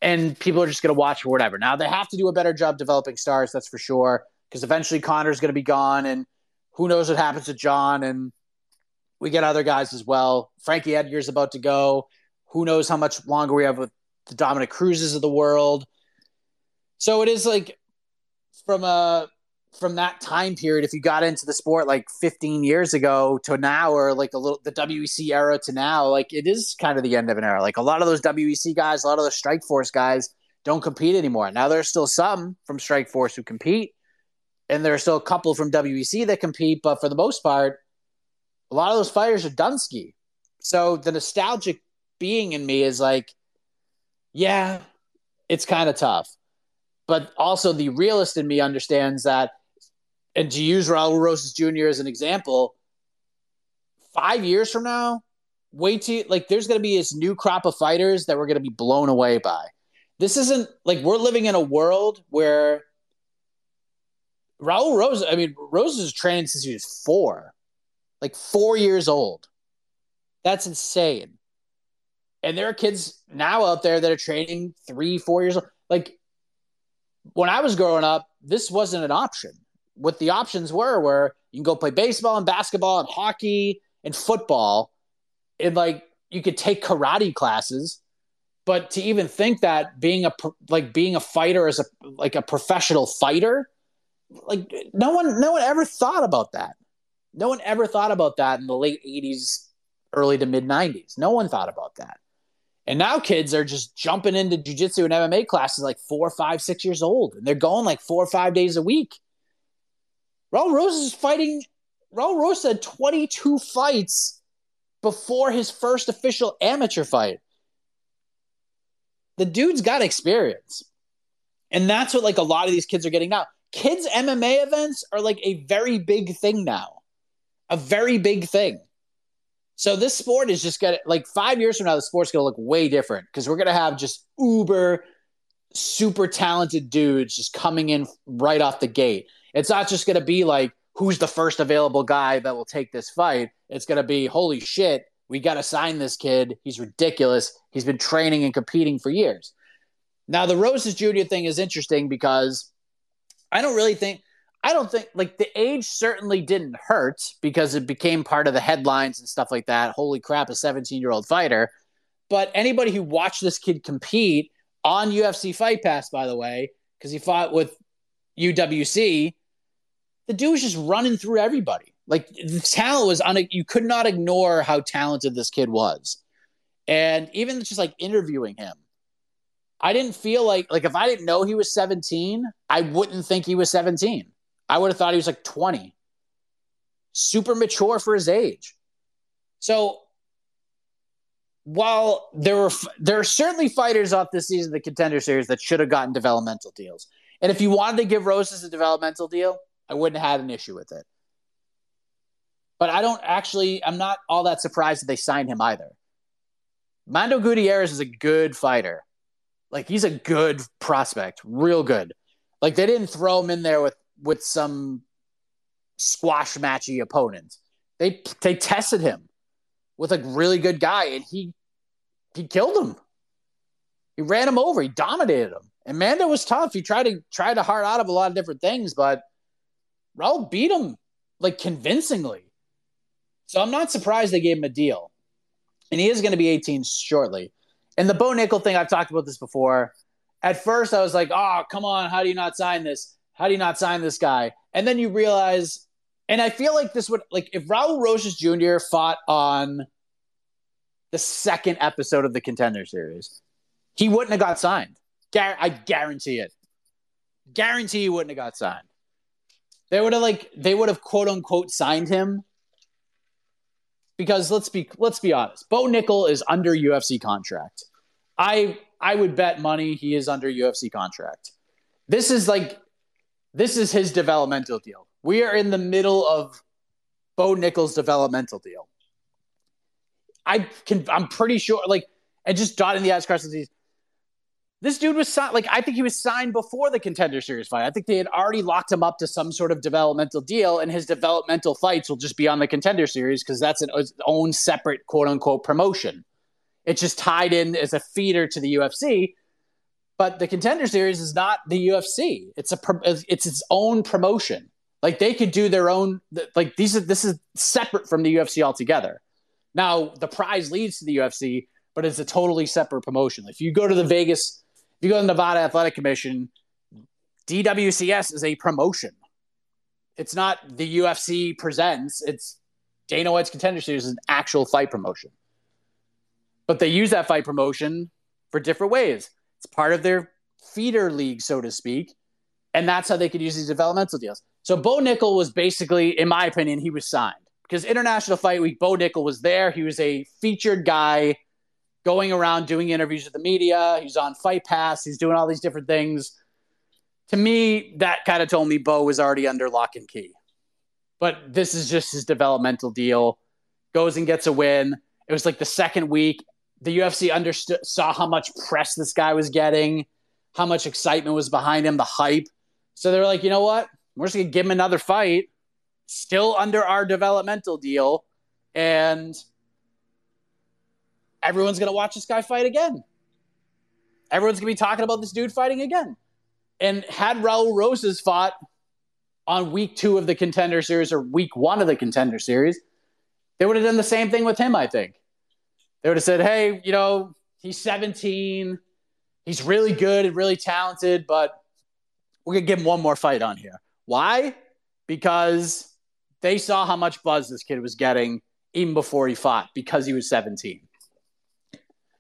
and people are just going to watch for whatever. Now, they have to do a better job developing stars, that's for sure, because eventually Connor's going to be gone, and who knows what happens to John, and we get other guys as well. Frankie Edgar's about to go. Who knows how much longer we have with the Dominic Cruzes of the world. So it is like from a from that time period, if you got into the sport like fifteen years ago to now, or like a little, the W E C era to now, like it is kind of the end of an era. Like a lot of those W E C guys, a lot of those Strikeforce guys don't compete anymore. Now there's still some from Strikeforce who compete, and there are still a couple from W E C that compete. But for the most part, a lot of those fighters are done-ski. So the nostalgic being in me is like, yeah, it's kind of tough, but also the realist in me understands that. And to use Raul Rosas Junior as an example, five years from now, wait till like there's going to be this new crop of fighters that we're going to be blown away by. This isn't like we're living in a world where Raul Rosas, I mean, Rosas is training since he was four, like four years old. That's insane. And there are kids now out there that are training three, four years old. Like when I was growing up, this wasn't an option. What the options were, were you can go play baseball and basketball and hockey and football. And like, you could take karate classes, but to even think that being a, like being a fighter as a, like a professional fighter, like no one, no one ever thought about that. No one ever thought about that in the late eighties, early to mid nineties. No one thought about that. And now kids are just jumping into jiu-jitsu and M M A classes, like four, five, six years old. And they're going like four or five days a week. Raul Rosas is fighting. Raul Rosas had twenty-two fights before his first official amateur fight. The dude's got experience. And that's what like a lot of these kids are getting now. Kids M M A events are like a very big thing now. A very big thing. So this sport is just going to, like five years from now, the sport's going to look way different because we're going to have just uber, super talented dudes just coming in right off the gate. It's not just going to be like, who's the first available guy that will take this fight? It's going to be, holy shit, we got to sign this kid. He's ridiculous. He's been training and competing for years. Now, the Rosas Junior thing is interesting because I don't really think – I don't think – like the age certainly didn't hurt because it became part of the headlines and stuff like that. Holy crap, a seventeen-year-old fighter. But anybody who watched this kid compete on U F C Fight Pass, by the way, because he fought with U W C – the dude was just running through everybody. Like the talent was on. You could not ignore how talented this kid was, and even just like interviewing him, I didn't feel like like if I didn't know he was seventeen, I wouldn't think he was seventeen. I would have thought he was like twenty. Super mature for his age. So while there were there are certainly fighters off this season of the Contender Series that should have gotten developmental deals, and if you wanted to give Rosas a developmental deal, I wouldn't have had an issue with it. But I don't actually, I'm not all that surprised that they signed him either. Mando Gutierrez is a good fighter. Like, he's a good prospect, real good. Like, they didn't throw him in there with, with some squash matchy opponent. They they tested him with a really good guy, and he he killed him. He ran him over. He dominated him. And Mando was tough. He tried to, tried to hard out of a lot of different things, but Raul beat him, like, convincingly. So I'm not surprised they gave him a deal. And he is going to be eighteen shortly. And the Bo Nickel thing, I've talked about this before. At first, I was like, oh, come on, how do you not sign this? How do you not sign this guy? And then you realize, and I feel like this would, like, if Raul Rosas Junior fought on the second episode of the Contender Series, he wouldn't have got signed. Gar- I guarantee it. Guarantee he wouldn't have got signed. They would have like they would have quote unquote signed him. Because let's be let's be honest, Bo Nickel is under U F C contract. I I would bet money he is under U F C contract. This is like this is his developmental deal. We are in the middle of Bo Nickel's developmental deal. I can I'm pretty sure like and just dotting the I's crossing the T's. This dude was signed, like I think he was signed before the Contender Series fight. I think they had already locked him up to some sort of developmental deal, and his developmental fights will just be on the Contender Series because that's an its own separate quote unquote promotion. It's just tied in as a feeder to the U F C, but the Contender Series is not the U F C. It's a it's its own promotion. Like they could do their own. Like these are this is separate from the U F C altogether. Now the prize leads to the U F C, but it's a totally separate promotion. If you go to the Vegas. If you go to the Nevada Athletic Commission, D W C S is a promotion. It's not the U F C presents. It's Dana White's Contender Series is an actual fight promotion. But they use that fight promotion for different ways. It's part of their feeder league, so to speak. And that's how they could use these developmental deals. So Bo Nickel was basically, in my opinion, he was signed. Because International Fight Week, Bo Nickel was there. He was a featured guy going around doing interviews with the media. He's on Fight Pass. He's doing all these different things. To me, that kind of told me Bo was already under lock and key. But this is just his developmental deal. Goes and gets a win. It was like the second week. The U F C understood, saw how much press this guy was getting, how much excitement was behind him, the hype. So they were like, you know what? We're just going to give him another fight. Still under our developmental deal. And everyone's going to watch this guy fight again. Everyone's going to be talking about this dude fighting again. And had Raul Rosas fought on week two of the Contender Series or week one of the Contender Series, they would have done the same thing with him, I think. They would have said, hey, you know, he's seventeen. He's really good and really talented, but we're going to give him one more fight on here. Why? Because they saw how much buzz this kid was getting even before he fought because he was seventeen.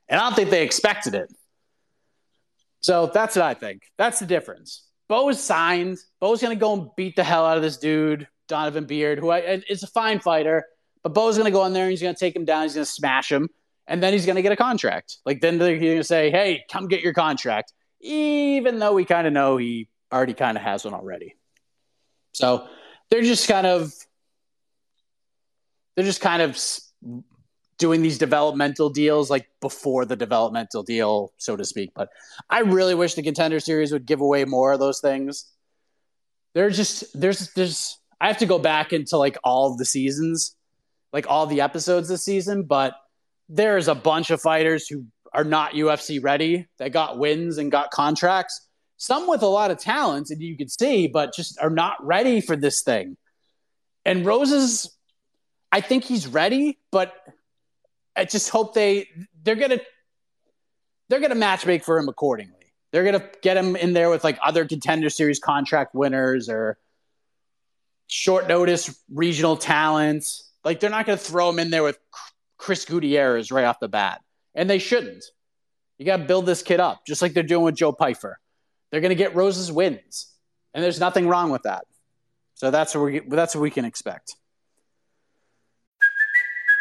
And I don't think they expected it. So that's what I think. That's the difference. Bo is signed. Bo's going to go and beat the hell out of this dude, Donovan Beard, who I, is a fine fighter. But Bo's going to go in there and he's going to take him down. He's going to smash him. And then he's going to get a contract. Like, then they're going to say, hey, come get your contract. Even though we kind of know he already kind of has one already. So they're just kind of, they're just kind of doing these developmental deals like before the developmental deal, so to speak. But I really wish the Contender Series would give away more of those things. There's just, there's, there's, I have to go back into like all of the seasons, like all the episodes this season, but there's a bunch of fighters who are not U F C ready that got wins and got contracts, some with a lot of talent, and you could see, but just are not ready for this thing. And Roses, I think he's ready, but I just hope they they're gonna they're gonna matchmake for him accordingly. They're gonna get him in there with like other Contender Series contract winners or short notice regional talents. Like they're not gonna throw him in there with Chris Gutierrez right off the bat, and they shouldn't. You gotta build this kid up, just like they're doing with Joe Pfeiffer. They're gonna get Rose's wins, and there's nothing wrong with that. So that's what we that's what we can expect.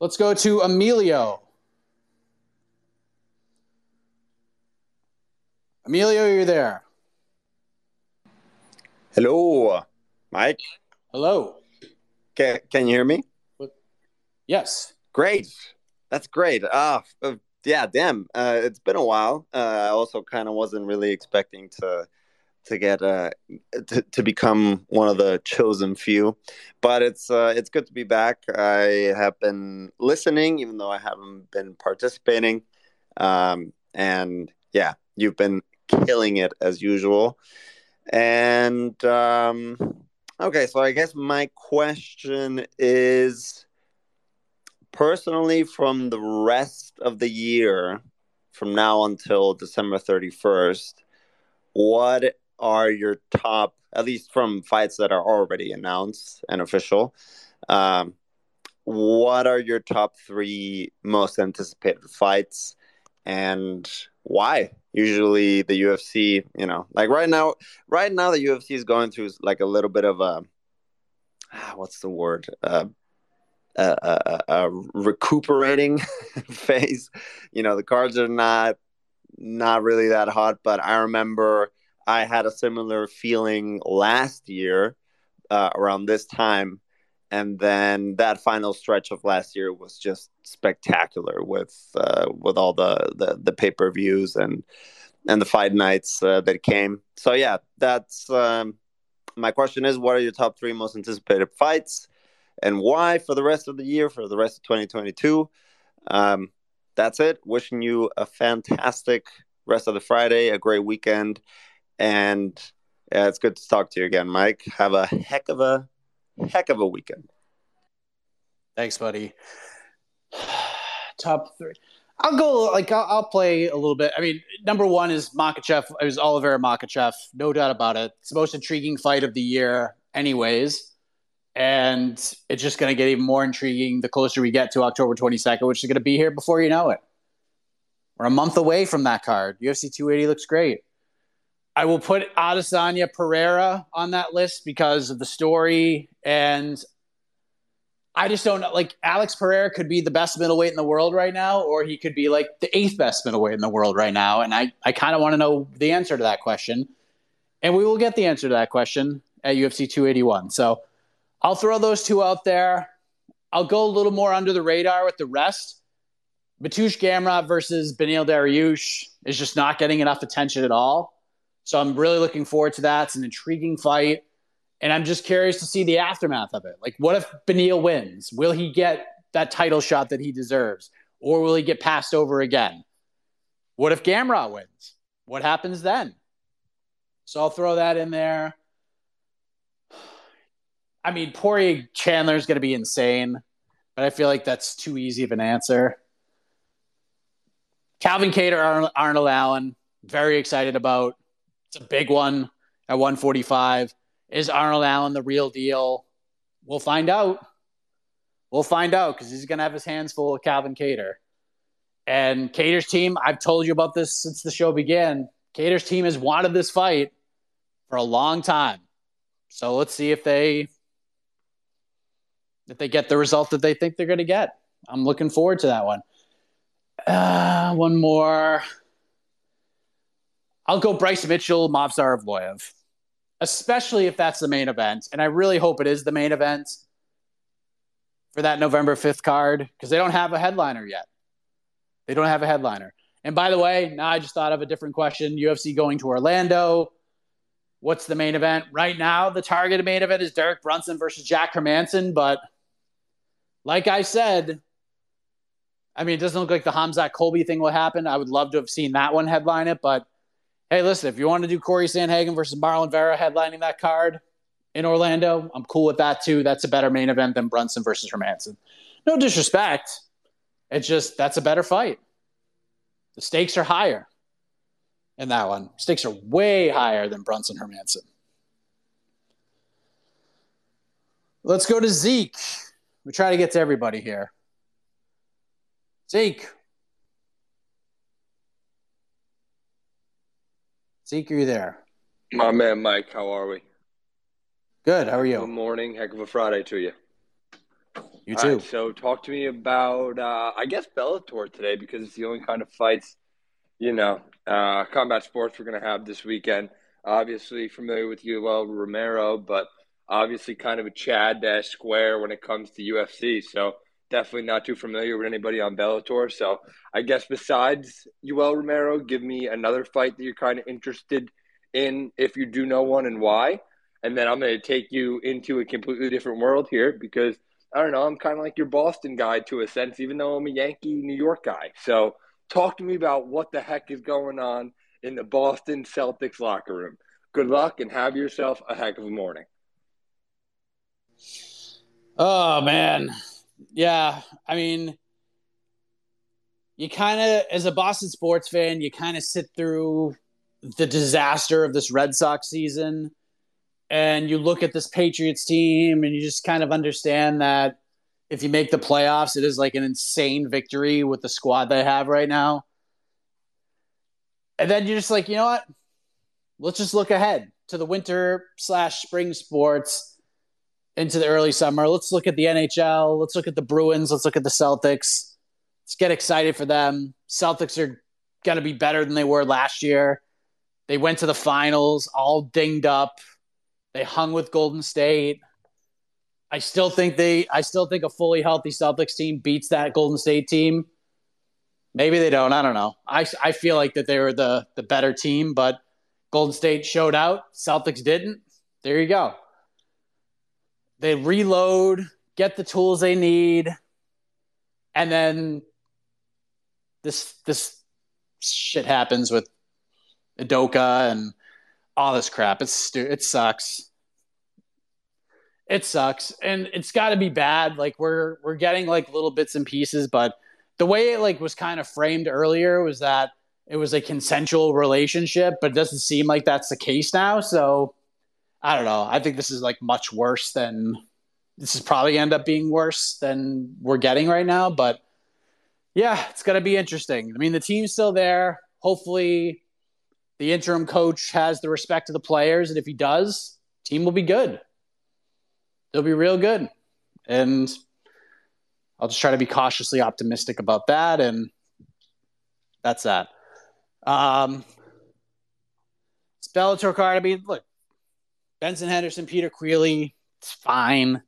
Let's go to Emilio. Emilio, you're there. Hello. Mike? Hello. Can, can you hear me? Yes. Great. That's great. Uh, uh, yeah, damn. Uh, it's been a while. Uh, I also kind of wasn't really expecting to to get uh, to, to become one of the chosen few. But it's uh, it's good to be back. I have been listening, even though I haven't been participating. Um, and, yeah, you've been killing it as usual. And... Um, Okay, so I guess my question is, personally, from the rest of the year, from now until December thirty-first, what are your top, at least from fights that are already announced and official, um, what are your top three most anticipated fights and why? Usually the U F C, you know, like right now, right now the U F C is going through like a little bit of a, what's the word, uh, a, a, a recuperating phase. You know, the cards are not, not really that hot, but I remember I had a similar feeling last year uh, around this time. And then that final stretch of last year was just spectacular with uh, with all the, the, the pay-per-views and and the fight nights uh, that came. So, yeah, that's um, my question is, what are your top three most anticipated fights and why for the rest of the year, for the rest of twenty twenty-two? Um, that's it. Wishing you a fantastic rest of the Friday, a great weekend. And yeah, it's good to talk to you again, Mike. Have a heck of a... Heck of a weekend. Thanks, buddy. Top three. I'll go, like, I'll, I'll play a little bit. I mean, number one is Makhachev. It was Oliveira Makhachev. No doubt about it. It's the most intriguing fight of the year anyways. And it's just going to get even more intriguing the closer we get to October twenty-second, which is going to be here before you know it. We're a month away from that card. U F C two eighty looks great. I will put Adesanya Pereira on that list because of the story. And I just don't know. Like, Alex Pereira could be the best middleweight in the world right now, or he could be like the eighth best middleweight in the world right now. And I, I kind of want to know the answer to that question. And we will get the answer to that question at U F C two eighty-one. So I'll throw those two out there. I'll go a little more under the radar with the rest. Matush Gamrot versus Beneil Dariush is just not getting enough attention at all. So I'm really looking forward to that. It's an intriguing fight. And I'm just curious to see the aftermath of it. Like, what if Beneil wins? Will he get that title shot that he deserves? Or will he get passed over again? What if Gamrot wins? What happens then? So I'll throw that in there. I mean, Poirier Chandler is going to be insane. But I feel like that's too easy of an answer. Calvin Kattar, Arnold Allen. Very excited about. It's a big one at one forty-five. Is Arnold Allen the real deal? We'll find out. We'll find out because he's going to have his hands full of Calvin Kattar. And Kattar's team, I've told you about this since the show began. Kattar's team has wanted this fight for a long time. So let's see if they if they get the result that they think they're going to get. I'm looking forward to that one. Uh, one more... I'll go Bryce Mitchell, Movsar Evloev, especially if that's the main event. And I really hope it is the main event for that November fifth card because they don't have a headliner yet. They don't have a headliner. And by the way, now I just thought of a different question. U F C going to Orlando. What's the main event? Right now, the targeted main event is Derek Brunson versus Jack Hermanson. But like I said, I mean, it doesn't look like the Hamzat Colby thing will happen. I would love to have seen that one headline it, but hey, listen, if you want to do Corey Sandhagen versus Marlon Vera headlining that card in Orlando, I'm cool with that too. That's a better main event than Brunson versus Hermanson. No disrespect. It's just that's a better fight. The stakes are higher in that one. Stakes are way higher than Brunson Hermanson. Let's go to Zeke. We try to get to everybody here. Zeke. Zeke, are you there? My man, Mike, how are we? Good, how are you? Good morning. Heck of a Friday to you. You too. Right, so talk to me about, uh, I guess, Bellator today because it's the only kind of fights, you know, uh, combat sports we're going to have this weekend. Obviously familiar with Yoel Romero, but obviously kind of a Chad dash square when it comes to U F C. So definitely not too familiar with anybody on Bellator. So I guess besides Yoel Romero, give me another fight that you're kind of interested in if you do know one and why. And then I'm going to take you into a completely different world here because, I don't know, I'm kind of like your Boston guy to a sense, even though I'm a Yankee New York guy. So talk to me about what the heck is going on in the Boston Celtics locker room. Good luck and have yourself a heck of a morning. Oh, man. Yeah, I mean, you kind of, as a Boston sports fan, you kind of sit through the disaster of this Red Sox season, and you look at this Patriots team, and you just kind of understand that if you make the playoffs, it is like an insane victory with the squad they have right now. And then you're just like, you know what? Let's just look ahead to the winter slash spring sports into the early summer. Let's look at the N H L. Let's look at the Bruins. Let's look at the Celtics. Let's get excited for them. Celtics are going to be better than they were last year. They went to the finals all dinged up. They hung with Golden State. I still think they, I still think a fully healthy Celtics team beats that Golden State team. Maybe they don't. I don't know. I, I feel like that they were the, the better team, but Golden State showed out. Celtics didn't. There you go. They reload, get the tools they need, and then this this shit happens with Udoka and all this crap. It's stu- it sucks. It sucks, and it's got to be bad. Like we're we're getting like little bits and pieces, but the way it like was kind of framed earlier was that it was a consensual relationship, but it doesn't seem like that's the case now. So. I don't know. I think this is like much worse than this is probably gonna end up being worse than we're getting right now. But yeah, it's going to be interesting. I mean, the team's still there. Hopefully the interim coach has the respect of the players. And if he does, team will be good. They'll be real good. And I'll just try to be cautiously optimistic about that. And that's that. Um, it's Bellator card. I mean, look, Benson Henderson, Peter Queally, it's fine.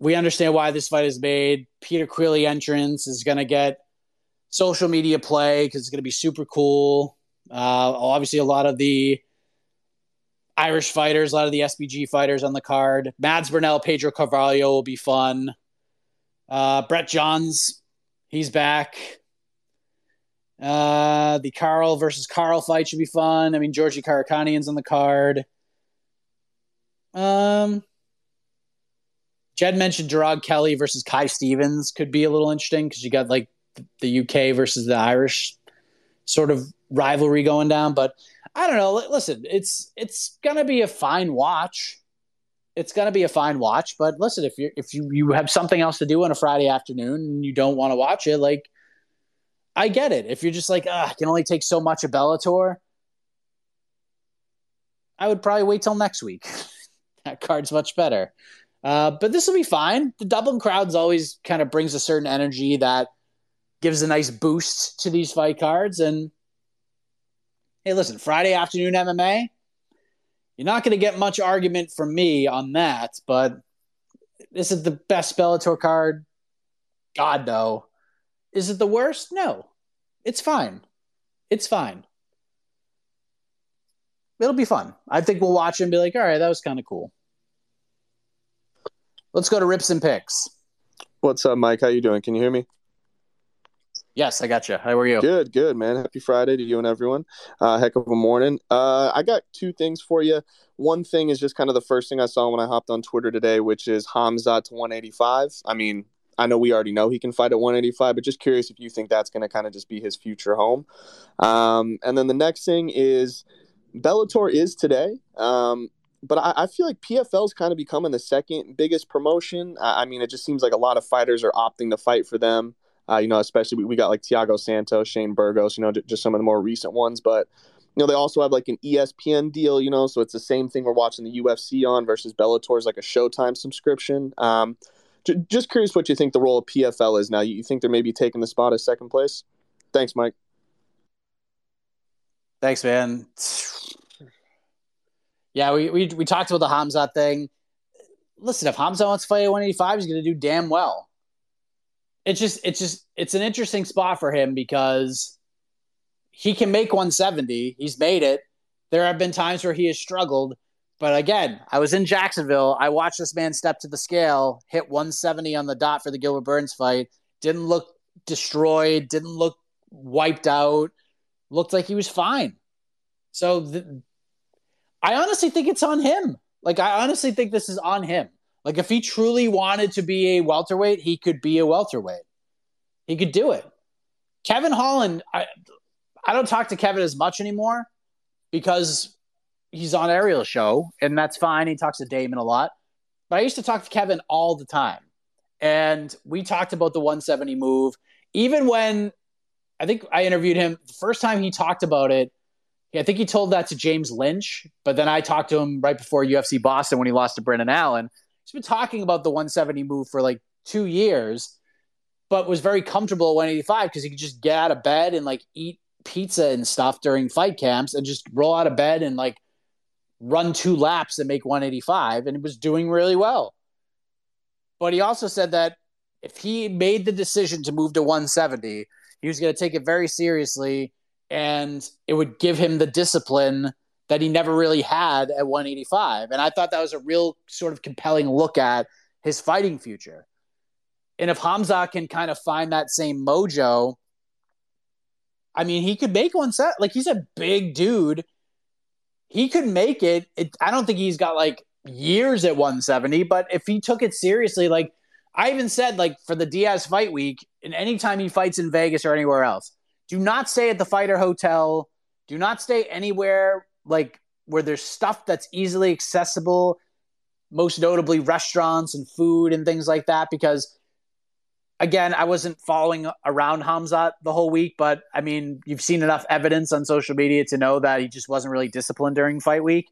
We understand why this fight is made. Peter Queally entrance is going to get social media play because it's going to be super cool. Uh, obviously, a lot of the Irish fighters, a lot of the S B G fighters on the card. Mads Burnell, Pedro Carvalho will be fun. Uh, Brett Johns, he's back. Uh, the Carl versus Carl fight should be fun. I mean, Georgie Karakanian's on the card. Um, Jed mentioned Gerard Kelly versus Kai Stevens could be a little interesting because you got like the U K versus the Irish sort of rivalry going down. But I don't know. Listen, it's it's gonna be a fine watch. It's gonna be a fine watch. But listen, if you if you you have something else to do on a Friday afternoon and you don't want to watch it, like I get it. If you're just like, ah, I can only take so much of Bellator, I would probably wait till next week. That card's much better. Uh, but this will be fine. The Dublin crowds always kind of brings a certain energy that gives a nice boost to these fight cards. And hey, listen, Friday afternoon M M A, you're not going to get much argument from me on that, but this is the best Bellator card. God, no. Is it the worst? No. It's fine. It's fine. It'll be fun. I think we'll watch it and be like, all right, that was kind of cool. Let's go to Rips and Picks. What's up, Mike? How you doing? Can you hear me? Yes, I got you. How are you? Good, good, man. Happy Friday to you and everyone. Uh, heck of a morning. Uh, I got two things for you. One thing is just kind of the first thing I saw when I hopped on Twitter today, which is Hamzat to one eighty-five. I mean, I know we already know he can fight at one eighty-five, but just curious if you think that's going to kind of just be his future home. Um, and then the next thing is Bellator is today, um, but I, I feel like P F L is kind of becoming the second biggest promotion. I, I mean, it just seems like a lot of fighters are opting to fight for them, uh, you know, especially we, we got like Thiago Santos, Shane Burgos, you know, j- just some of the more recent ones. But, you know, they also have like an E S P N deal, you know, so it's the same thing we're watching the U F C on versus Bellator's like a Showtime subscription. Um, j- just curious what you think the role of P F L is now. You, you think they're maybe taking the spot as second place? Thanks, Mike. Thanks, man. yeah, we, we we talked about the Hamzat thing. Listen, if Hamzat wants to fight at one eighty-five, he's going to do damn well. It's just, it's just, it's an interesting spot for him because he can make one seventy. He's made it. There have been times where he has struggled. But again, I was in Jacksonville. I watched this man step to the scale, hit one seventy on the dot for the Gilbert Burns fight. Didn't look destroyed. Didn't look wiped out. Looked like he was fine. So th- I honestly think it's on him. Like, I honestly think this is on him. Like, if he truly wanted to be a welterweight, he could be a welterweight. He could do it. Kevin Holland, I, I don't talk to Kevin as much anymore because he's on Ariel's show, and that's fine. He talks to Damon a lot. But I used to talk to Kevin all the time. And we talked about the one seventy move. Even when I think I interviewed him, the first time he talked about it, I think he told that to James Lynch, but then I talked to him right before U F C Boston when he lost to Brandon Allen. He's been talking about the one seventy move for like two years, but was very comfortable at one eighty-five because he could just get out of bed and like eat pizza and stuff during fight camps and just roll out of bed and like run two laps and make one eighty-five, and he was doing really well. But he also said that if he made the decision to move to one seventy, he was going to take it very seriously, and it would give him the discipline that he never really had at one eighty-five. And I thought that was a real sort of compelling look at his fighting future. And if Hamzat can kind of find that same mojo, I mean, he could make one set. Like, he's a big dude. He could make it. it. I don't think he's got like years at one seventy, but if he took it seriously, like I even said, like for the Diaz fight week and anytime he fights in Vegas or anywhere else, do not stay at the fighter hotel. Do not stay anywhere like where there's stuff that's easily accessible, most notably restaurants and food and things like that. Because again, I wasn't following around Hamzat the whole week, but I mean, you've seen enough evidence on social media to know that he just wasn't really disciplined during fight week.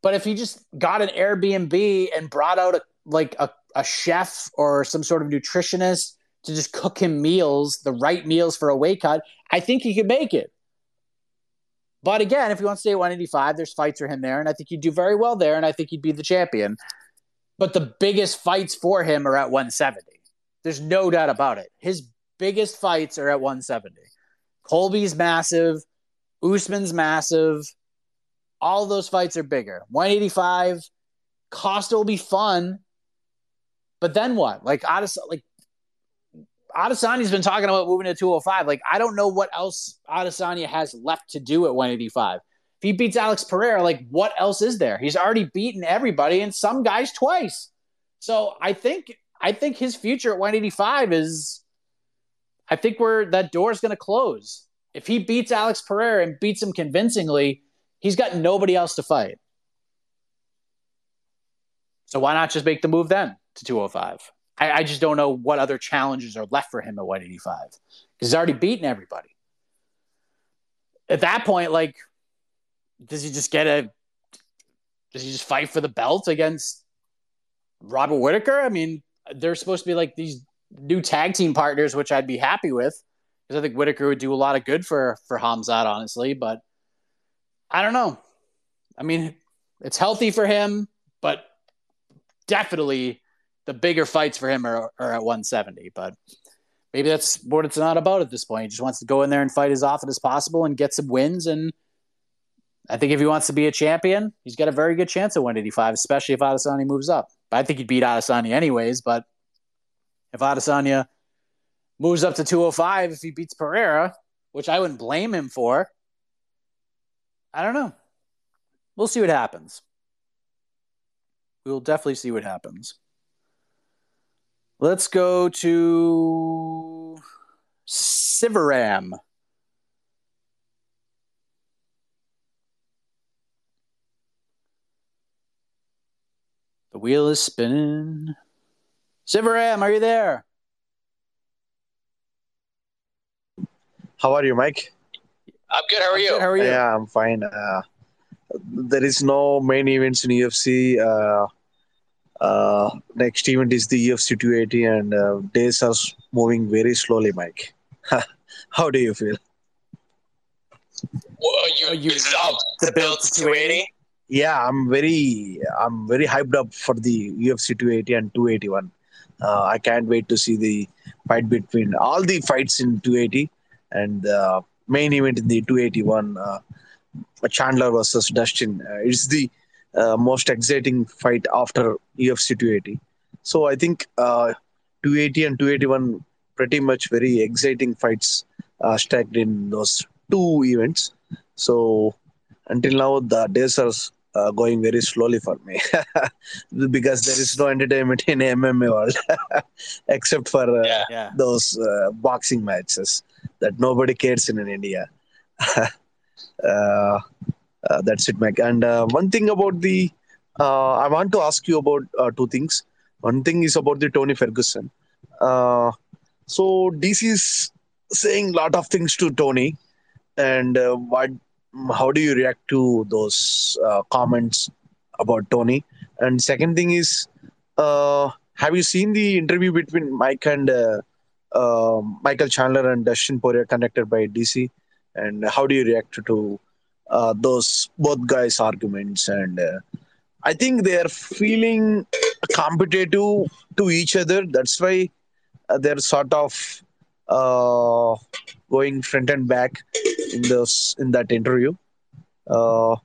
But if he just got an Airbnb and brought out a, like a, a chef or some sort of nutritionist to just cook him meals, the right meals for a weight cut, I think he could make it. But again, if you want to stay at one eighty-five, there's fights for him there, and I think he'd do very well there, and I think he'd be the champion. But the biggest fights for him are at one seventy. There's no doubt about it. His biggest fights are at one seventy. Colby's massive. Usman's massive. All those fights are bigger. one eighty-five, Costa will be fun, but then what? Like, Ades- like Adesanya's been talking about moving to two oh five. Like, I don't know what else Adesanya has left to do at one eighty-five. If he beats Alex Pereira, like, what else is there? He's already beaten everybody and some guys twice. So I think I think his future at one eighty-five is – I think we're, that door's going to close. If he beats Alex Pereira and beats him convincingly – he's got nobody else to fight. So why not just make the move then to two oh five? I, I just don't know what other challenges are left for him at one eighty-five. He's already beaten everybody. At that point, like, does he just get a – does he just fight for the belt against Robert Whittaker? I mean, they're supposed to be like these new tag team partners, which I'd be happy with because I think Whittaker would do a lot of good for, for Hamzat, honestly, but – I don't know. I mean, it's healthy for him, but definitely the bigger fights for him are, are at one seventy. But maybe that's what it's not about at this point. He just wants to go in there and fight as often as possible and get some wins. And I think if he wants to be a champion, he's got a very good chance at one eighty-five, especially if Adesanya moves up. I think he'd beat Adesanya anyways, but if Adesanya moves up to two oh five, if he beats Pereira, which I wouldn't blame him for, I don't know. We'll see what happens. We will definitely see what happens. Let's go to Sivaram. The wheel is spinning. Sivaram, are you there? How are you, Mike? I'm good. How are you? How are you? Yeah, I'm fine. Uh, there is no main events in U F C. Uh, uh, next event is the U F C two eighty, and uh, days are moving very slowly, Mike. How do you feel? Well, you, you, you up the build to two eighty? yeah, I'm very, I'm very hyped up for the U F C two eighty and two eighty-one. Uh, I can't wait to see the fight between all the fights in two eighty and the main event in the two eighty-one, uh, Chandler versus Dustin. Uh, it's the uh, most exciting fight after U F C two eighty. So I think uh, two eighty and two eighty-one pretty much very exciting fights uh, stacked in those two events. So until now, the days are uh, going very slowly for me because there is no entertainment in M M A world except for uh, yeah, yeah. those uh, boxing matches that nobody cares in, in India. uh, uh, that's it, Mike. And uh, one thing about the, uh, I want to ask you about uh, two things. One thing is about the Tony Ferguson. Uh, so D C is saying a lot of things to Tony, and uh, what? How do you react to those uh, comments about Tony? And second thing is, uh, have you seen the interview between Mike and uh, uh, Michael Chandler and Dustin Poirier conducted by D C? And how do you react to uh, those both guys' arguments? And uh, I think they are feeling competitive to each other. That's why uh, they're sort of uh, going front and back in those in that interview. Uh,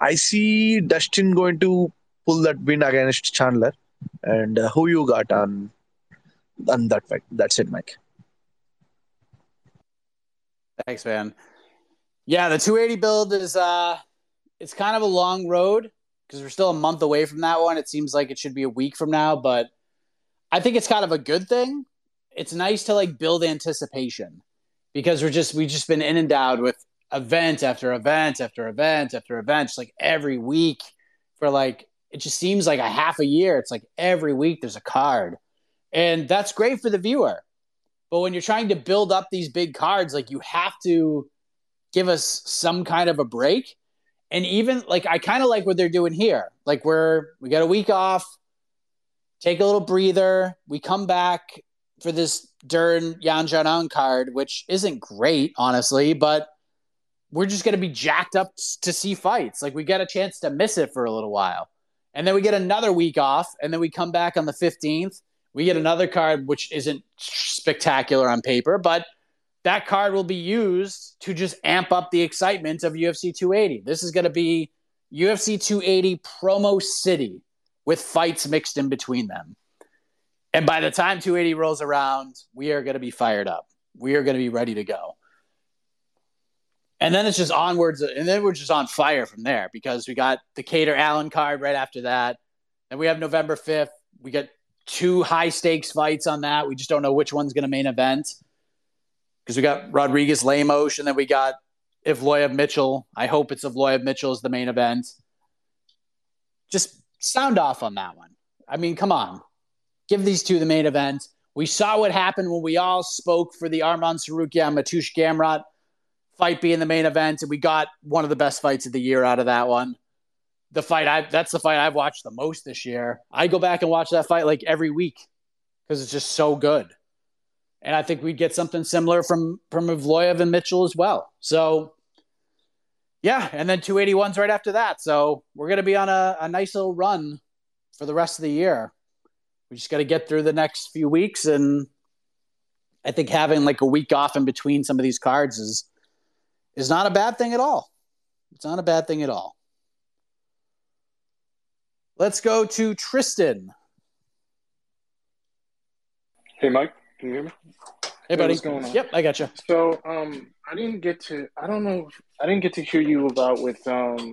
I see Dustin going to pull that win against Chandler. And uh, who you got on on that fact? That's it, Mike. Thanks, man. Yeah, the two eighty build is uh, it's kind of a long road, because we're still a month away from that one. It seems like it should be a week from now, but I think it's kind of a good thing. It's nice to like build anticipation, because we're just we've just been inundated with event after event after event after event, just like every week for like it just seems like a half a year. It's like every week there's a card, and that's great for the viewer. But when you're trying to build up these big cards, like you have to give us some kind of a break. And even, like, I kind of like what they're doing here. Like, we're, we got a week off, take a little breather. We come back for this Dern Yan Zhanan card, which isn't great, honestly, but we're just going to be jacked up to see fights. Like, we get a chance to miss it for a little while. And then we get another week off, and then we come back on the fifteenth. We get another card, which isn't spectacular on paper, but that card will be used to just amp up the excitement of U F C two eighty. This is going to be U F C two eighty promo city with fights mixed in between them. And by the time two eighty rolls around, we are going to be fired up. We are going to be ready to go. And then it's just onwards. And then we're just on fire from there, because we got the Cater Allen card right after that. And we have November fifth. We got two high stakes fights on that. We just don't know which one's going to main event, because we got Rodriguez Lemos, and then we got Evloev Mitchell. I hope it's Evloev Mitchell is the main event. Just sound off on that one. I mean, come on. Give these two the main event. We saw what happened when we all spoke for the Arman Tsarukyan Matush Gamrot fight being the main event, and we got one of the best fights of the year out of that one. The fight I that's the fight I've watched the most this year. I go back and watch that fight like every week, because it's just so good. And I think we'd get something similar from, from Evloev and Mitchell as well. So, yeah, and then two eighty-one's right after that. So we're going to be on a, a nice little run for the rest of the year. We just got to get through the next few weeks. And I think having like a week off in between some of these cards is is not a bad thing at all. It's not a bad thing at all. Let's go to Tristan. Hey, Mike. Can you hear me? Hey, buddy. What's going on? Yep, I got you. So, um, I didn't get to, I don't know, I didn't get to hear you about with, um,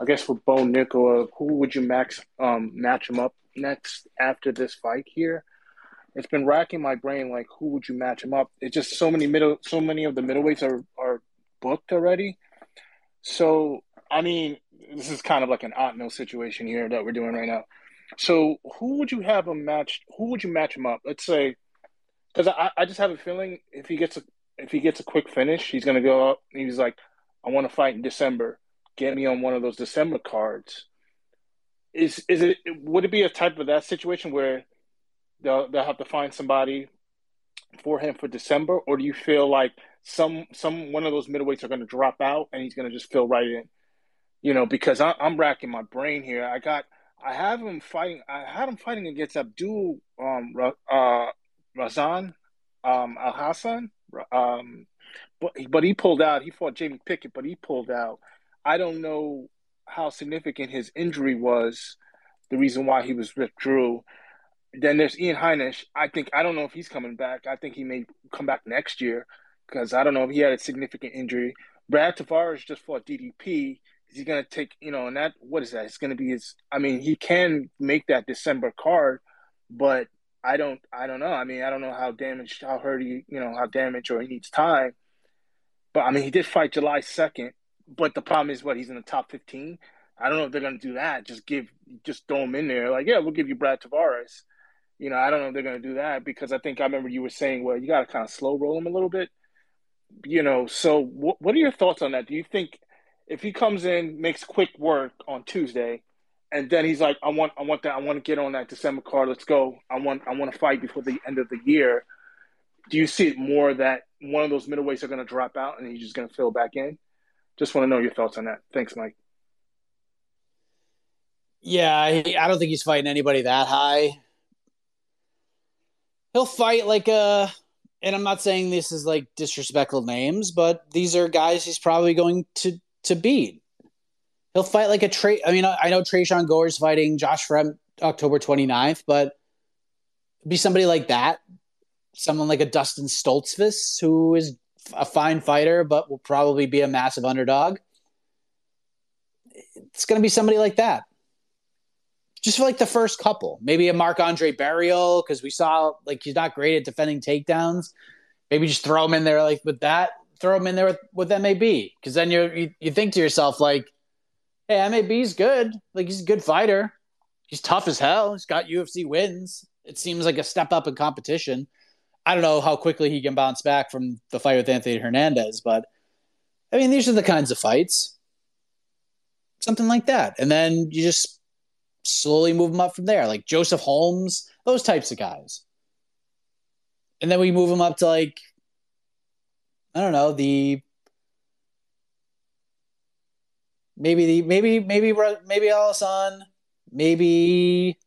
I guess with Bo Nickel, of who would you max, um, match him up next after this fight here? It's been racking my brain, like, who would you match him up? It's just so many middle, so many of the middleweights are, are booked already. So, I mean, this is kind of like an Otno situation here that we're doing right now. So who would you have him match? Who would you match him up? Let's say, because I, I just have a feeling if he gets a if he gets a quick finish, he's gonna go up. And he's like, I want to fight in December. Get me on one of those December cards. Is is it? Would it be a type of that situation where they'll they'll have to find somebody for him for December, or do you feel like some some one of those middleweights are gonna drop out and he's gonna just fill right in? you know, because I, I'm racking my brain here. I got, I have him fighting. I had him fighting against Abdul um, uh, Razan um, Al Hassan, um, but but he pulled out. He fought Jamie Pickett, but he pulled out. I don't know how significant his injury was, the reason why he was withdrew. Then there's Ian Heinisch. I think I don't know if he's coming back. I think he may come back next year because I don't know if he had a significant injury. Brad Tavares just fought D D P. Is he going to take, you know, and that, what is that? It's going to be his, I mean, he can make that December card, but I don't, I don't know. I mean, I don't know how damaged, how hurt he, you know, how damaged or he needs time. But I mean, he did fight July second, but the problem is what? He's in the top fifteen. I don't know if they're going to do that. Just give, just throw him in there. Like, yeah, we'll give you Brad Tavares. You know, I don't know if they're going to do that because I think I remember you were saying, well, you got to kind of slow roll him a little bit. You know, so what what are your thoughts on that? Do you think if he comes in, makes quick work on Tuesday, and then he's like, I want I want that, I want to get on that December card, let's go. I want I want to fight before the end of the year. Do you see it more that one of those middleweights are going to drop out and he's just going to fill back in? Just want to know your thoughts on that. Thanks, Mike. Yeah, I, I don't think he's fighting anybody that high. He'll fight like a – and I'm not saying this is like disrespectful names, but these are guys he's probably going to – to beat. He'll fight like a Trey. I mean, I know Trayshawn Gore's fighting Josh Fremd October twenty-ninth, but be somebody like that, someone like a Dustin Stoltzfus, who is a fine fighter, but will probably be a massive underdog. It's going to be somebody like that. Just for like the first couple, maybe a Marc-Andre Burial, because we saw like he's not great at defending takedowns. Maybe just throw him in there like with that. Throw him in there with what that may be. Because then you're, you you think to yourself, like, hey, M A B's good. Like, he's a good fighter. He's tough as hell. He's got U F C wins. It seems like a step up in competition. I don't know how quickly he can bounce back from the fight with Anthony Hernandez, but, I mean, these are the kinds of fights. Something like that. And then you just slowly move him up from there. Like, Joseph Holmes, those types of guys. And then we move him up to, like, I don't know, the maybe the maybe maybe maybe Alison, maybe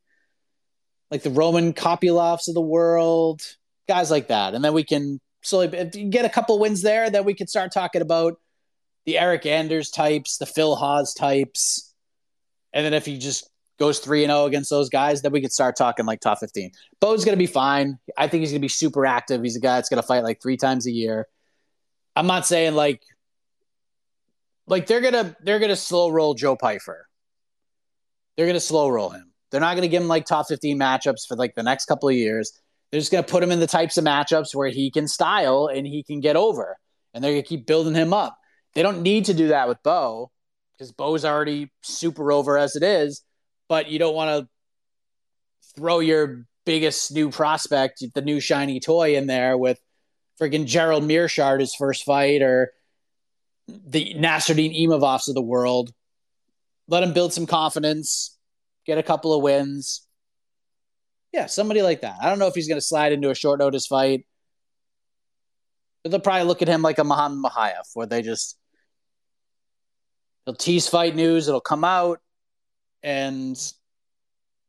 like the Roman Kopilovs of the world, guys like that, and then we can slowly if you get a couple wins there. Then we can start talking about the Eric Anders types, the Phil Haas types, and then if he just goes three and zero against those guys, then we can start talking like top fifteen. Bo's gonna be fine. I think he's gonna be super active. He's a guy that's gonna fight like three times a year. I'm not saying like, like they're gonna they're gonna slow roll Joe Pyfer. They're gonna slow roll him. They're not gonna give him like top fifteen matchups for like the next couple of years. They're just gonna put him in the types of matchups where he can style and he can get over, and they're gonna keep building him up. They don't need to do that with Bo because Bo's already super over as it is. But you don't want to throw your biggest new prospect, the new shiny toy, in there with freaking Gerald Meerschaert, his first fight, or the Nasruddin Imovovs of the world. Let him build some confidence, get a couple of wins. Yeah, somebody like that. I don't know if he's going to slide into a short notice fight, but they'll probably look at him like a Muhammad Makhachev, where they just they'll tease fight news, it'll come out, and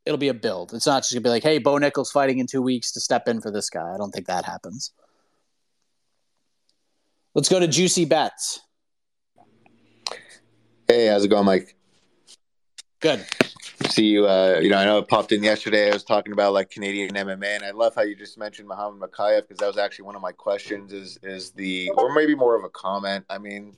it'll be a build. It's not just going to be like, hey, Bo Nickel's fighting in two weeks to step in for this guy. I don't think that happens. Let's go to Juicy Bets. Hey, how's it going, Mike? Good. See you. Uh, you know, I know it popped in yesterday. I was talking about like Canadian M M A, and I love how you just mentioned Muhammad Makhachev because that was actually one of my questions. Is is the or maybe more of a comment? I mean,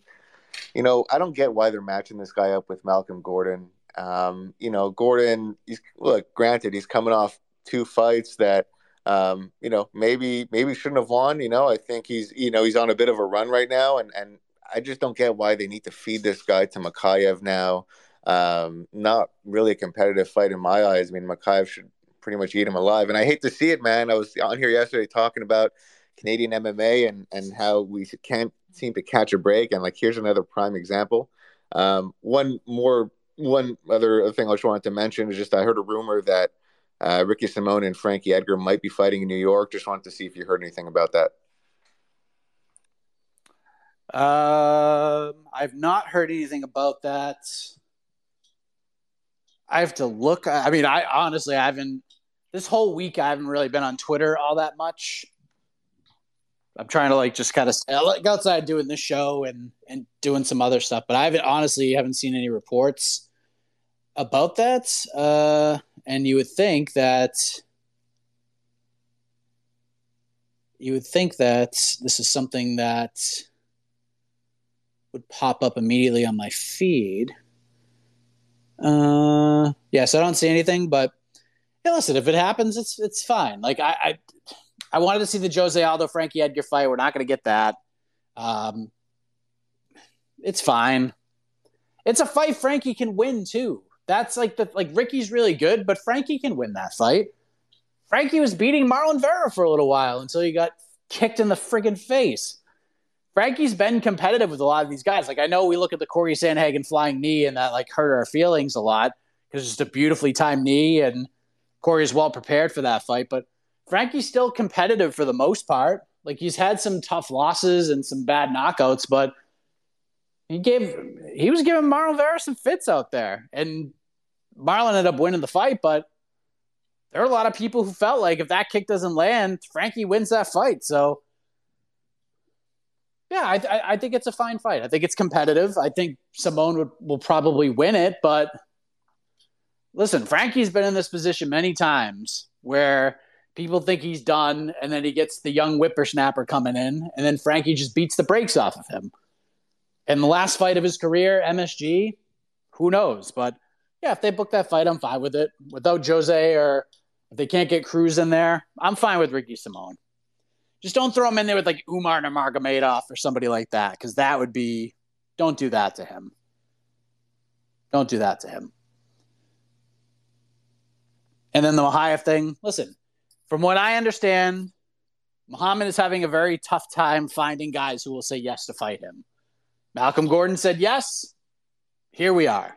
you know, I don't get why they're matching this guy up with Malcolm Gordon. Um, you know, Gordon. He's look. Granted, he's coming off two fights that. Um, you know, maybe maybe shouldn't have won. You know, I think he's you know he's on a bit of a run right now, and, and I just don't get why they need to feed this guy to Makhachev now. Um, not really a competitive fight in my eyes. I mean, Makhachev should pretty much eat him alive, and I hate to see it, man. I was on here yesterday talking about Canadian M M A and and how we can't seem to catch a break. And like, here's another prime example. Um, one more one other thing I just wanted to mention is just I heard a rumor that. Uh, Ricky Simon and Frankie Edgar might be fighting in New York. Just wanted to see if you heard anything about that. Uh, I've not heard anything about that. I have to look. I mean, I honestly, I haven't, this whole week, I haven't really been on Twitter all that much. I'm trying to like, just kind of stay outside doing this show and, and doing some other stuff, but I haven't, honestly, haven't seen any reports about that. Uh, and you would think that you would think that this is something that would pop up immediately on my feed. Uh, yeah, so I don't see anything, but hey, listen, if it happens, it's it's fine. Like I, I, I wanted to see the Jose Aldo Frankie Edgar fight. We're not going to get that. Um, it's fine. It's a fight Frankie can win too. That's like the like Ricky's really good, but Frankie can win that fight. Frankie was beating Marlon Vera for a little while until he got kicked in the friggin' face. Frankie's been competitive with a lot of these guys. Like, I know we look at the Corey Sandhagen flying knee and that, like, hurt our feelings a lot because it's just a beautifully timed knee and Corey is well prepared for that fight. But Frankie's still competitive for the most part. Like, he's had some tough losses and some bad knockouts, but he gave he was giving Marlon Vera some fits out there. And Marlon ended up winning the fight, but there are a lot of people who felt like if that kick doesn't land, Frankie wins that fight. So, yeah, I, th- I think it's a fine fight. I think it's competitive. I think Simone would, will probably win it. But listen, Frankie's been in this position many times where people think he's done, and then he gets the young whippersnapper coming in, and then Frankie just beats the brakes off of him. And the last fight of his career, M S G, who knows? But, yeah, if they book that fight, I'm fine with it. Without Jose or if they can't get Cruz in there, I'm fine with Ricky Simone. Just don't throw him in there with like Umar Nurmagomedov or somebody like that, because that would be – don't do that to him. Don't do that to him. And then the Makhachev thing, listen, from what I understand, Muhammad is having a very tough time finding guys who will say yes to fight him. Malcolm Gordon said yes. Here we are.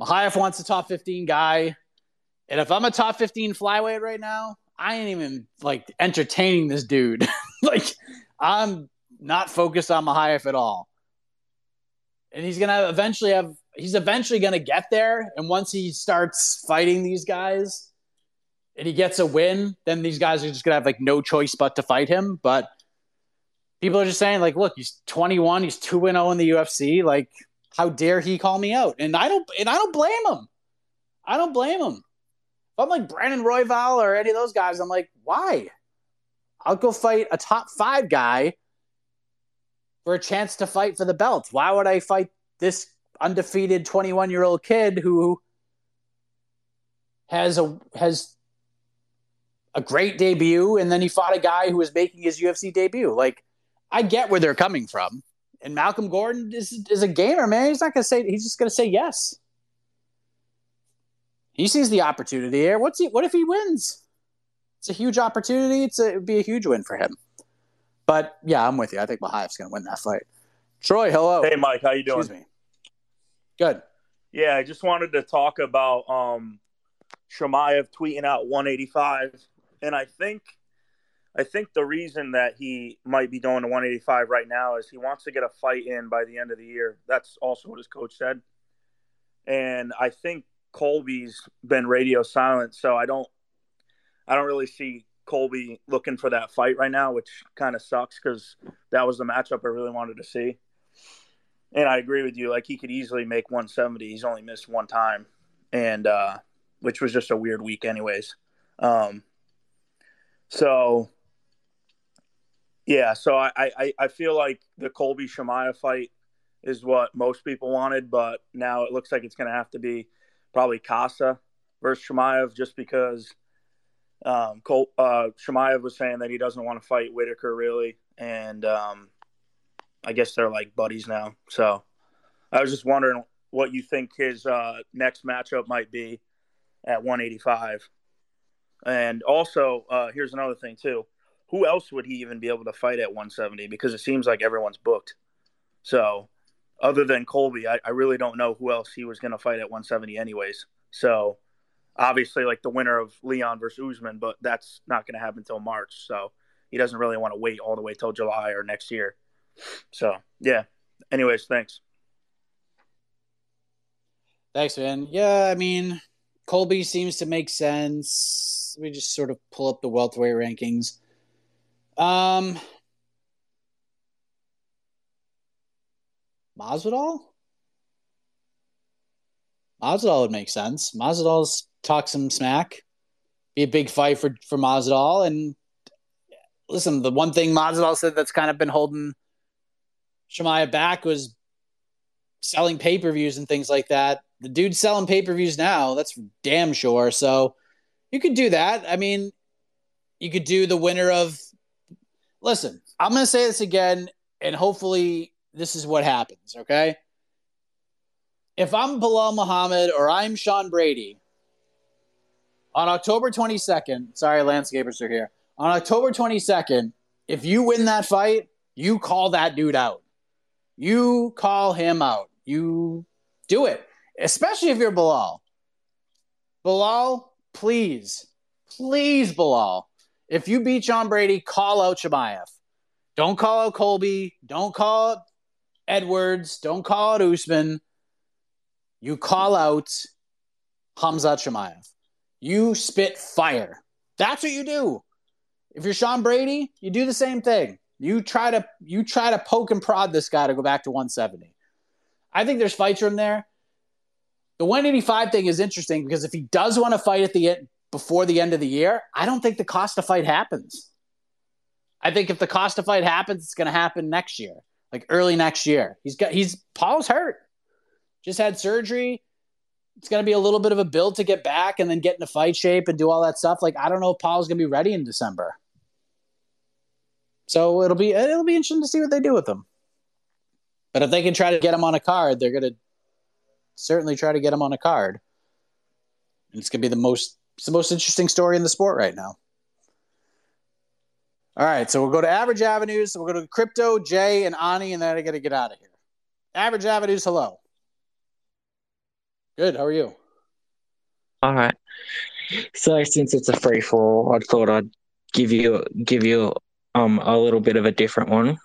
Makhachev wants a top fifteen guy. And if I'm a top fifteen flyweight right now, I ain't even, like, entertaining this dude. Like, I'm not focused on Makhachev at all. And he's going to eventually have – he's eventually going to get there. And once he starts fighting these guys and he gets a win, then these guys are just going to have, like, no choice but to fight him. But people are just saying, like, look, he's twenty-one. He's two and oh in the U F C. Like, how dare he call me out? And I don't, and I don't blame him. I don't blame him. If I'm like Brandon Royval or any of those guys, I'm like, why? I'll go fight a top five guy for a chance to fight for the belt. Why would I fight this undefeated twenty-one-year-old kid who has a has a great debut, and then he fought a guy who was making his U F C debut? Like, I get where they're coming from. And Malcolm Gordon is, is a gamer, man. He's not going to say – he's just going to say yes. He sees the opportunity here. What's he, what if he wins? It's a huge opportunity. It's a, it'd be a huge win for him. But, yeah, I'm with you. I think Mahaev's going to win that fight. Troy, hello. Hey, Mike. How you doing? Excuse me. Good. Yeah, I just wanted to talk about um, Chimaev tweeting out one eighty-five. And I think I think the reason that he might be going to one eighty-five right now is he wants to get a fight in by the end of the year. That's also what his coach said. And I think Colby's been radio silent, so I don't I don't really see Colby looking for that fight right now, which kind of sucks because that was the matchup I really wanted to see. And I agree with you. Like, he could easily make one seventy. He's only missed one time, and uh, which was just a weird week anyways. Um, so, yeah, so I, I, I feel like the Colby-Chimaev fight is what most people wanted, but now it looks like it's going to have to be probably Costa versus Chimaev, just because um, Col- uh, Chimaev was saying that he doesn't want to fight Whitaker, really. And um, I guess they're like buddies now. So I was just wondering what you think his uh, next matchup might be at one eighty-five. And also, uh, here's another thing, too. Who else would he even be able to fight at one seventy? Because it seems like everyone's booked. So other than Colby, I, I really don't know who else he was going to fight at one seventy anyways. So, obviously, like, the winner of Leon versus Usman, but that's not going to happen until March. So, he doesn't really want to wait all the way till July or next year. So, yeah. Anyways, thanks. Thanks, man. Yeah, I mean, Colby seems to make sense. We just sort of pull up the welterweight rankings. Um, Masvidal? Masvidal would make sense. Masvidal's talk some smack. Be a big fight for, for Masvidal. And listen, the one thing Masvidal said that's kind of been holding Chimaev back was selling pay-per-views and things like that. The dude's selling pay-per-views now. That's damn sure. So you could do that. I mean, you could do the winner of – listen, I'm going to say this again, and hopefully this is what happens, okay? If I'm Bilal Muhammad or I'm Sean Brady, on October twenty-second – sorry, landscapers are here. On October twenty-second, if you win that fight, you call that dude out. You call him out. You do it. Especially if you're Bilal. Bilal, please. Please, Bilal. If you beat John Brady, call out Chimaev. Don't call out Colby. Don't call out Edwards. Don't call out Usman. You call out Khamzat Chimaev. You spit fire. That's what you do. If you're Sean Brady, you do the same thing. You try to you try to poke and prod this guy to go back to one seventy. I think there's fights from there. The one eighty-five thing is interesting because if he does want to fight at the end, before the end of the year, I don't think the Costa fight happens. I think if the Costa fight happens, it's going to happen next year, like early next year. He's got he's Paul's hurt, just had surgery. It's going to be a little bit of a build to get back and then get into fight shape and do all that stuff. Like I don't know if Paul's going to be ready in December, so it'll be it'll be interesting to see what they do with him. But if they can try to get him on a card, they're going to. Certainly try to get him on a card. And it's going to be the most it's the most interesting story in the sport right now. All right, so we'll go to Average Avenues. So we'll go to Crypto, Jay, and Ani, and then I got to get out of here. Average Avenues, hello. Good, how are you? All right. So since it's a free-for-all, I thought I'd give you give you um a little bit of a different one.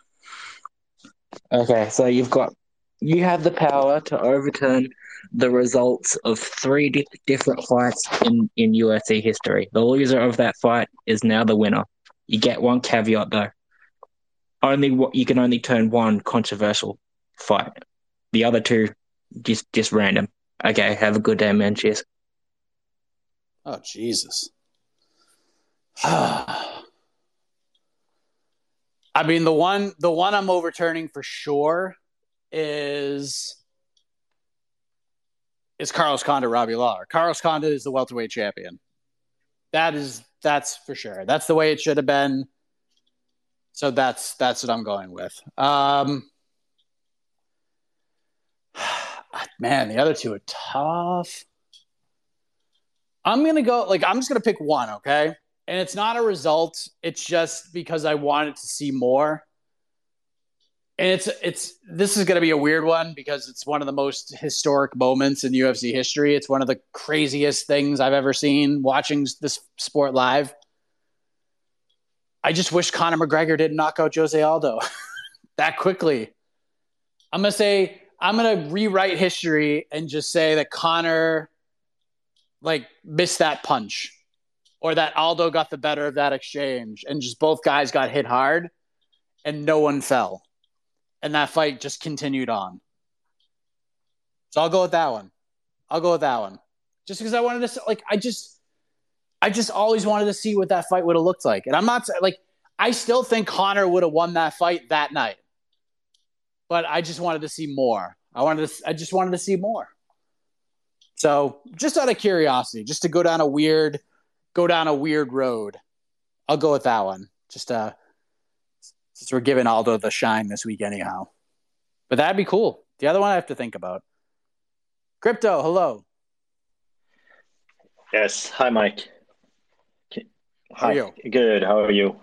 Okay, so you've got You have the power to overturn the results of three di- different fights in, in U F C history. The loser of that fight is now the winner. You get one caveat, though. Only You can only turn one controversial fight. The other two, just, just random. Okay, have a good day, man. Cheers. Oh, Jesus. I mean, the one, the one I'm overturning for sure... is is Carlos Condit, Robbie Lawler. Carlos Condit is the welterweight champion. That is that's for sure. That's the way it should have been. So that's that's what I'm going with. Um, man, the other two are tough. I'm gonna go like I'm just gonna pick one, okay? And it's not a result. It's just because I wanted to see more. And it's it's this is going to be a weird one because it's one of the most historic moments in U F C history. It's one of the craziest things I've ever seen watching this sport live. I just wish Conor McGregor didn't knock out Jose Aldo that quickly. I'm going to say I'm going to rewrite history and just say that Conor like missed that punch or that Aldo got the better of that exchange and just both guys got hit hard and no one fell. And that fight just continued on. So I'll go with that one. I'll go with that one. Just because I wanted to, like, I just, I just always wanted to see what that fight would have looked like. And I'm not, like, I still think Connor would have won that fight that night. But I just wanted to see more. I wanted to, I just wanted to see more. So just out of curiosity, just to go down a weird, go down a weird road. I'll go with that one. Just, uh, Since we're giving Aldo the shine this week anyhow. But that'd be cool. The other one I have to think about. Crypto, hello. Yes. Hi, Mike. How Hi. Are you? Good. How are you?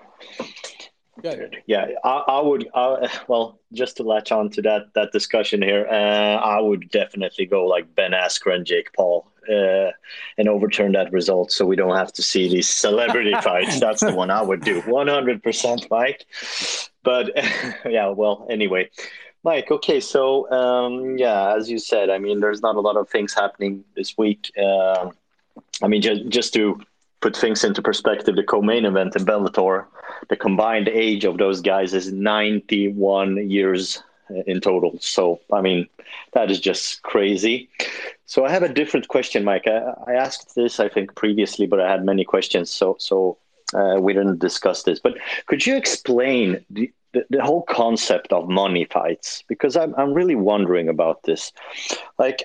Good. Good. Yeah, I, I would, I, well, just to latch on to that that discussion here, uh, I would definitely go like Ben Askren, Jake Paul uh, and overturn that result so we don't have to see these celebrity fights. That's the one I would do, one hundred percent, Mike. But, yeah, well, anyway. Mike, okay, so, um, yeah, as you said, I mean, there's not a lot of things happening this week. Uh, I mean, just, just to put things into perspective, the co-main event in Bellator, the combined age of those guys is ninety-one years in total. So, I mean, that is just crazy. So I have a different question, Mike. I, I asked this, I think, previously, but I had many questions, so so uh, we didn't discuss this. But could you explain the, The, the whole concept of money fights, because I'm I'm really wondering about this. Like,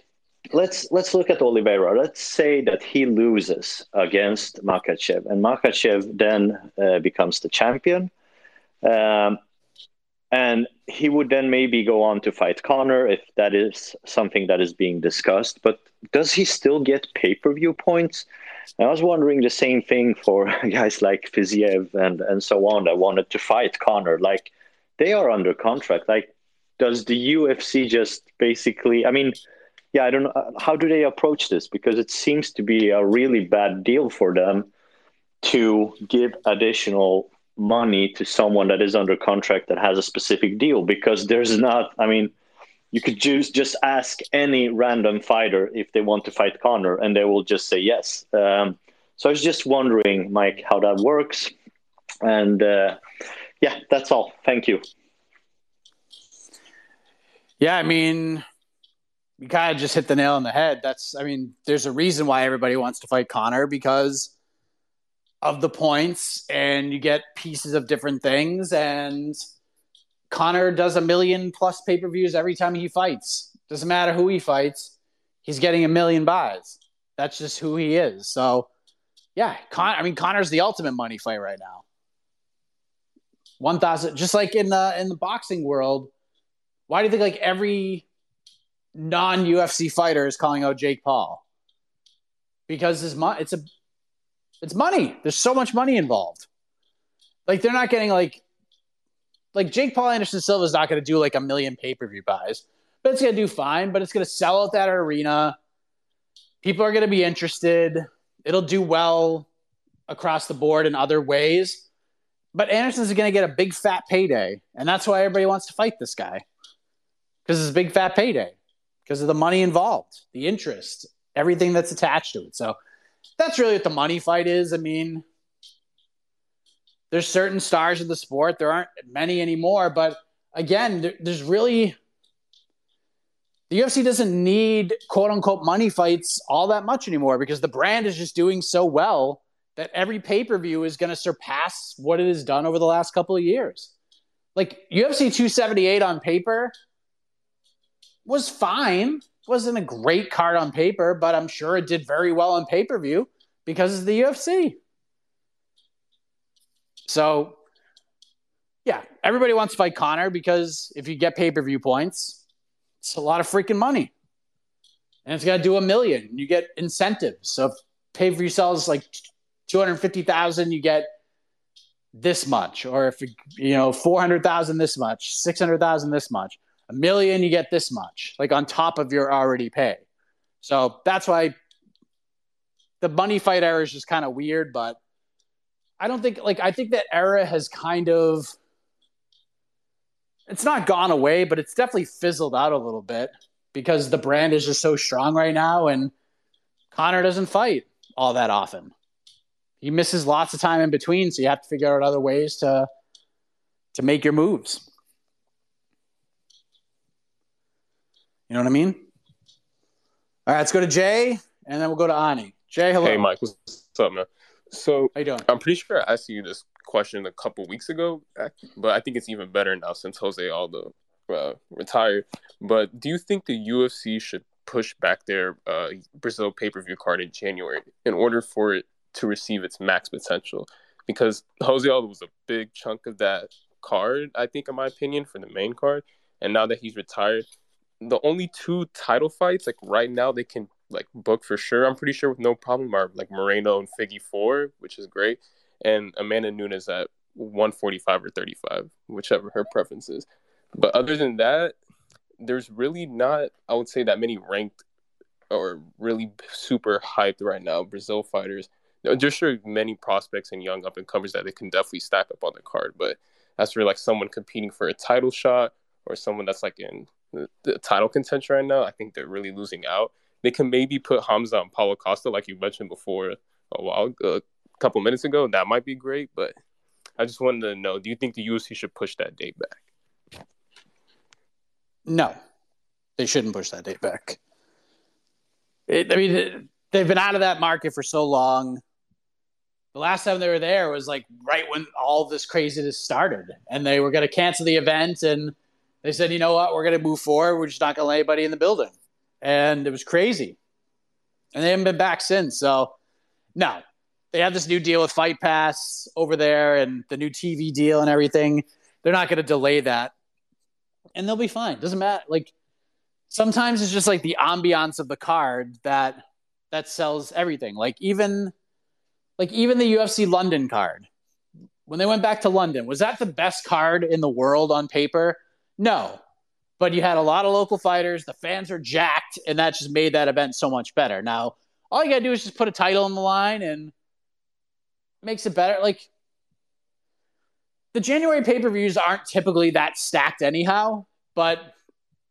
let's let's look at Oliveira. Let's say that he loses against Makhachev, and Makhachev then uh, becomes the champion, um, and he would then maybe go on to fight Connor, if that is something that is being discussed. But does he still get pay-per-view points? I was wondering the same thing for guys like Fiziev and, and so on that wanted to fight Connor. Like, they are under contract. Like, does the U F C just basically, I mean, yeah, I don't know. How do they approach this? Because it seems to be a really bad deal for them to give additional money to someone that is under contract that has a specific deal, because there's not, I mean, you could choose, just ask any random fighter if they want to fight Connor, and they will just say yes. Um, so I was just wondering, Mike, how that works. And uh, yeah, that's all. Thank you. Yeah, I mean, you kind of just hit the nail on the head. That's, I mean, there's a reason why everybody wants to fight Connor, because of the points, and you get pieces of different things, and Connor does a million plus pay-per-views every time he fights. Doesn't matter who he fights. He's getting a million buys. That's just who he is. So, yeah, Con- I mean, Connor's the ultimate money fight right now. one thousand, just like in the in the boxing world, why do you think like every non-U F C fighter is calling out Jake Paul? Because his mo- it's a it's money. There's so much money involved. Like, they're not getting like Like Jake Paul, Anderson Silva is not going to do like a million pay-per-view buys, but it's going to do fine. But it's going to sell out that arena. People are going to be interested. It'll do well across the board in other ways. But Anderson's going to get a big fat payday, and that's why everybody wants to fight this guy, because it's a big fat payday, because of the money involved, the interest, everything that's attached to it. So that's really what the money fight is. I mean, there's certain stars in the sport. There aren't many anymore. But again, there, there's really – the U F C doesn't need quote-unquote money fights all that much anymore, because the brand is just doing so well that every pay-per-view is going to surpass what it has done over the last couple of years. Like, U F C two seventy-eight on paper was fine. Wasn't a great card on paper, but I'm sure it did very well on pay-per-view because it's the U F C. So, yeah, everybody wants to fight Connor because if you get pay-per-view points, it's a lot of freaking money. And it's going to do a million. You get incentives. So if pay-per-view sells like two hundred fifty thousand, you get this much. Or if, you know, four hundred thousand this much, six hundred thousand this much, a million, you get this much, like on top of your already pay. So that's why the money fight era is just kind of weird, but I don't think, like, I think that era has kind of, it's not gone away, but it's definitely fizzled out a little bit because the brand is just so strong right now, and Connor doesn't fight all that often. He misses lots of time in between, so you have to figure out other ways to to make your moves. You know what I mean? All right, let's go to Jay, and then we'll go to Ani. Jay, hello. Hey, Mike. What's up, man? So how you doing? I'm pretty sure I asked you this question a couple weeks ago, but I think it's even better now since Jose Aldo uh, retired. But do you think the U F C should push back their uh, Brazil pay-per-view card in January in order for it to receive its max potential? Because Jose Aldo was a big chunk of that card, I think, in my opinion, for the main card. And now that he's retired, the only two title fights, like right now, they can like book for sure, I'm pretty sure, with no problem, are like Moreno and Figgy four, which is great, and Amanda Nunes at one forty-five or thirty-five, whichever her preference is. But other than that, there's really not, I would say, that many ranked are really super hyped right now. Brazil fighters, there's sure many prospects and young up and comers that they can definitely stack up on the card. But as for like someone competing for a title shot or someone that's like in the, the title contention right now, I think they're really losing out. They can maybe put Hamza and Paulo Costa, like you mentioned before a while, a couple minutes ago. That might be great, but I just wanted to know, do you think the U F C should push that date back? No, they shouldn't push that date back. It, I mean, it, they've been out of that market for so long. The last time they were there was like right when all this craziness started, and they were going to cancel the event, and they said, you know what, we're going to move forward. We're just not going to let anybody in the building. And it was crazy. And they haven't been back since. So, no. They have this new deal with Fight Pass over there and the new T V deal and everything. They're not going to delay that. And they'll be fine. Doesn't matter. Like, sometimes it's just like the ambiance of the card that that sells everything. Like, even like even the U F C London card. When they went back to London, was that the best card in the world on paper? No. But you had a lot of local fighters. The fans are jacked, and that just made that event so much better. Now, all you got to do is just put a title on the line, and makes it better. Like, the January pay-per-views aren't typically that stacked anyhow, but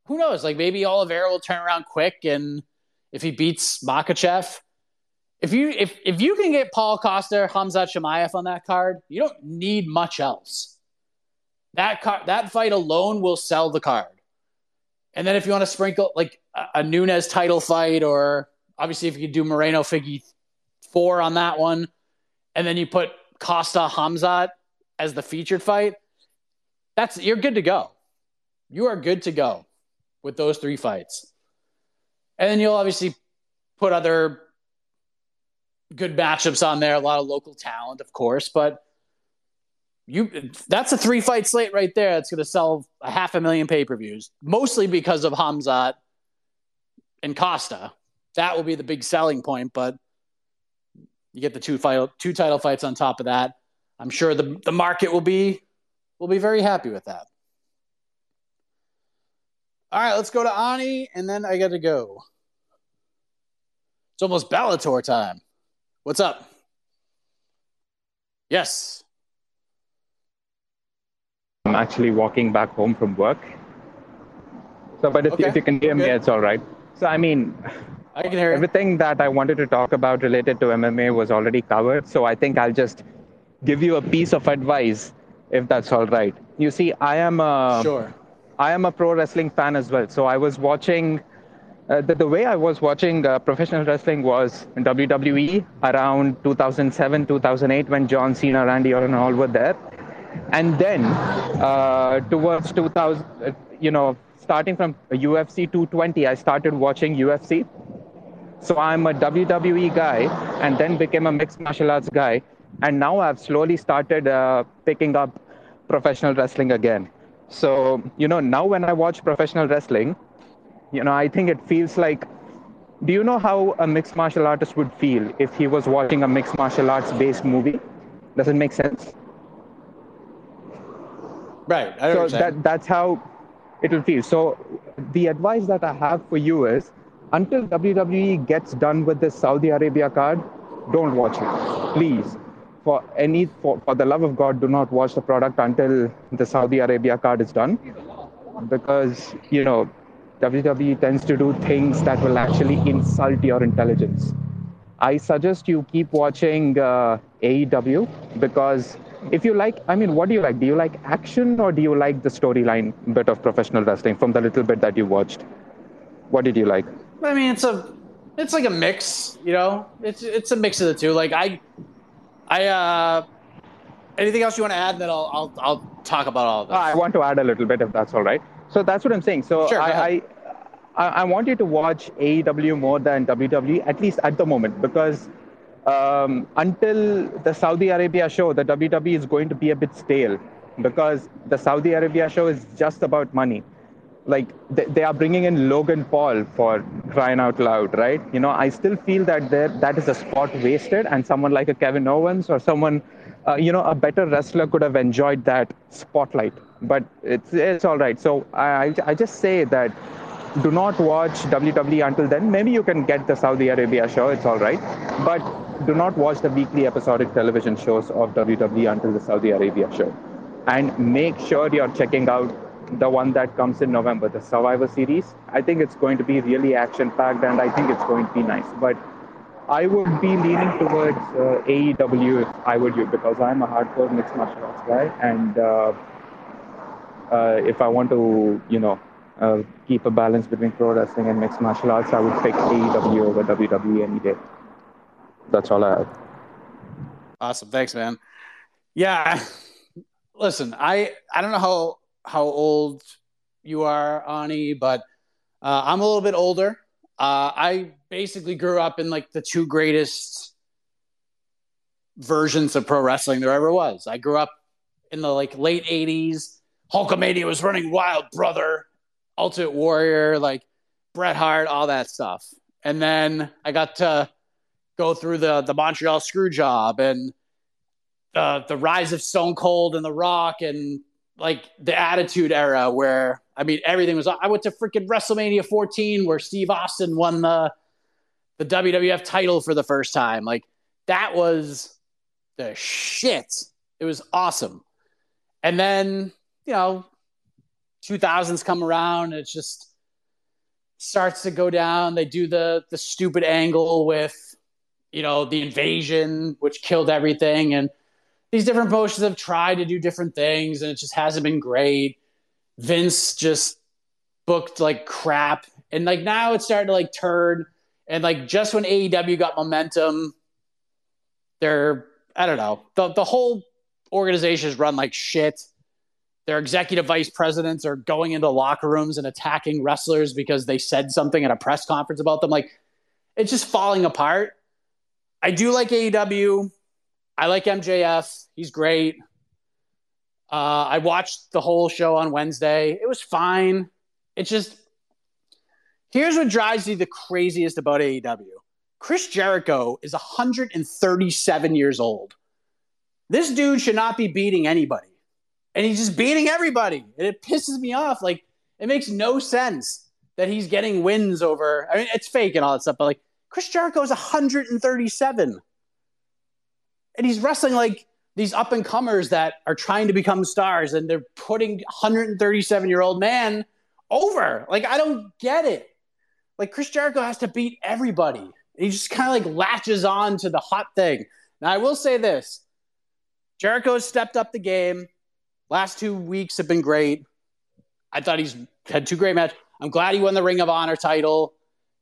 who knows? Like, maybe Oliveira will turn around quick, and if he beats Makhachev, if you if if you can get Paulo Costa, Hamza, Chimaev on that card, you don't need much else. That car- that fight alone will sell the card. And then if you want to sprinkle like a, a Nunes title fight, or obviously if you could do Moreno Figgy four on that one, and then you put Costa Hamzat as the featured fight, that's you're good to go. You are good to go with those three fights. And then you'll obviously put other good matchups on there, a lot of local talent, of course, but you that's a three-fight slate right there that's going to sell a half a million pay-per-views, mostly because of Hamzat and Costa. That will be the big selling point, but you get the two fight, two title fights on top of that. I'm sure the the market will be will be very happy with that. All right, let's go to Ani, and then I got to go. It's almost Bellator time. What's up? Yes. I'm actually walking back home from work. So, but if, okay. if you can hear okay. me, it's all right. So, I mean... I can hear you. Everything that I wanted to talk about related to M M A was already covered. So I think I'll just give you a piece of advice, if that's all right. You see, I am a, sure. I am a pro wrestling fan as well. So I was watching, uh, the, the way I was watching uh, professional wrestling was in W W E around two thousand seven, two thousand eight, when John Cena, Randy Orton, all were there. And then uh, towards two thousand, uh, you know, starting from U F C two twenty, I started watching U F C. So I'm a W W E guy and then became a mixed martial arts guy. And now I've slowly started uh, picking up professional wrestling again. So, you know, now when I watch professional wrestling, you know, I think it feels like, do you know how a mixed martial artist would feel if he was watching a mixed martial arts based movie? Does it make sense? Right. I so that, that's how it will feel. So the advice that I have for you is, until W W E gets done with this Saudi Arabia card, don't watch it. Please, for any for, for the love of God, do not watch the product until the Saudi Arabia card is done. Because, you know, W W E tends to do things that will actually insult your intelligence. I suggest you keep watching uh, A E W, because if you like, I mean, what do you like? Do you like action, or do you like the storyline bit of professional wrestling from the little bit that you watched? What did you like? I mean, it's a, it's like a mix, you know. It's it's a mix of the two. Like I, I. Uh, anything else you want to add? Then I'll I'll I'll talk about all of this. I want to add a little bit, if that's all right. So that's what I'm saying. So sure, I, I, I want you to watch A E W more than W W E, at least at the moment, because um, until the Saudi Arabia show, the W W E is going to be a bit stale, because the Saudi Arabia show is just about money. Like, they, they are bringing in Logan Paul, for crying out loud, right? You know, I still feel that there that is a spot wasted, and someone like a Kevin Owens or someone, uh, you know, a better wrestler could have enjoyed that spotlight. But it's it's all right. So I I just say that do not watch W W E until then. Maybe you can get the Saudi Arabia show, it's all right. But do not watch the weekly episodic television shows of W W E until the Saudi Arabia show. And make sure you're checking out the one that comes in November, the Survivor Series. I think it's going to be really action-packed, and I think it's going to be nice. But I would be leaning towards uh, A E W if I were you, because I'm a hardcore mixed martial arts guy, and uh, uh, if I want to, you know, uh, keep a balance between pro wrestling and mixed martial arts, I would pick A E W over W W E any day. That's all I have. Awesome, thanks, man. Yeah, listen, I I don't know how how old you are, Ani, but uh, I'm a little bit older. Uh, I basically grew up in like the two greatest versions of pro wrestling there ever was. I grew up in the like late eighties. Hulkamania was running wild, brother. Ultimate Warrior, like Bret Hart, all that stuff. And then I got to go through the the Montreal Screwjob and uh, the rise of Stone Cold and The Rock and like the Attitude Era where, I mean, everything was... I went to freaking WrestleMania fourteen where Steve Austin won the the W W F title for the first time. Like, that was the shit. It was awesome. And then, you know, two thousands come around. And it just starts to go down. They do the the stupid angle with, you know, the invasion, which killed everything. And these different promotions have tried to do different things, and it just hasn't been great. Vince just booked like crap, and like now it's starting to like turn, and like just when A E W got momentum, they're I don't know the the whole organization is run like shit. Their executive vice presidents are going into locker rooms and attacking wrestlers because they said something at a press conference about them. Like, it's just falling apart. I do like A E W. I like M J F. He's great. Uh, I watched the whole show on Wednesday. It was fine. It's just, here's what drives me the craziest about A E W. Chris Jericho is one hundred thirty-seven years old. This dude should not be beating anybody. And he's just beating everybody. And it pisses me off. Like, it makes no sense that he's getting wins over, I mean, it's fake and all that stuff, but like, Chris Jericho is one hundred thirty-seven. And he's wrestling like these up-and-comers that are trying to become stars, and they're putting one hundred thirty-seven-year-old man over. Like, I don't get it. Like, Chris Jericho has to beat everybody. And he just kind of, like, latches on to the hot thing. Now, I will say this. Jericho's stepped up the game. Last two weeks have been great. I thought he's had two great matches. I'm glad he won the Ring of Honor title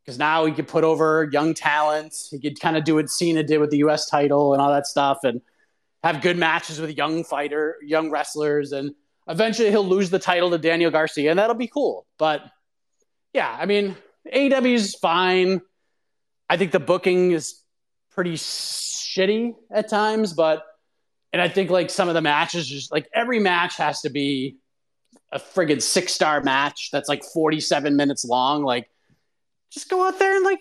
because now he could put over young talents. He could kind of do what Cena did with the U S title and all that stuff, and have good matches with young fighter, young wrestlers, and eventually he'll lose the title to Daniel Garcia, and that'll be cool. But, yeah, I mean, A E W is fine. I think the booking is pretty shitty at times, but – and I think, like, some of the matches just – like, every match has to be a friggin' six-star match that's, like, forty-seven minutes long. Like, just go out there and, like,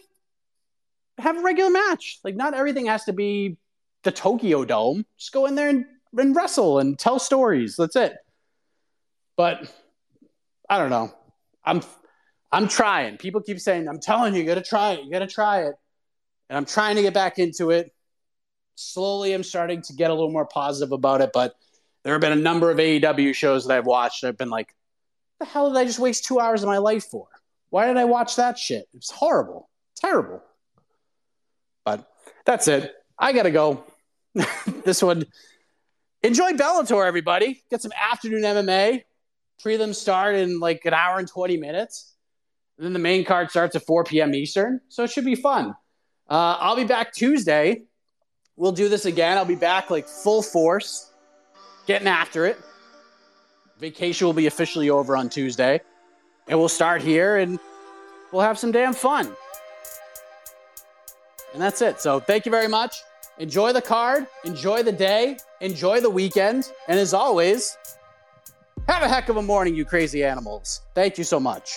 have a regular match. Like, not everything has to be – the Tokyo Dome. Just go in there and, and wrestle and tell stories. That's it. But I don't know. I'm I'm trying. People keep saying, I'm telling you, you gotta try it. You gotta try it. And I'm trying to get back into it. Slowly I'm starting to get a little more positive about it, but there have been a number of A E W shows that I've watched. I've been like, the hell did I just waste two hours of my life for? Why did I watch that shit? It was horrible. Terrible. But that's it. I gotta go. This one. Enjoy Bellator, everybody. Get some afternoon M M A. Prelims start in like an hour and twenty minutes. And then the main card starts at four p.m. Eastern. So it should be fun. Uh, I'll be back Tuesday. We'll do this again. I'll be back like full force. Getting after it. Vacation will be officially over on Tuesday. And we'll start here and we'll have some damn fun. And that's it. So thank you very much. Enjoy the card, enjoy the day, enjoy the weekend, and as always, have a heck of a morning, you crazy animals. Thank you so much.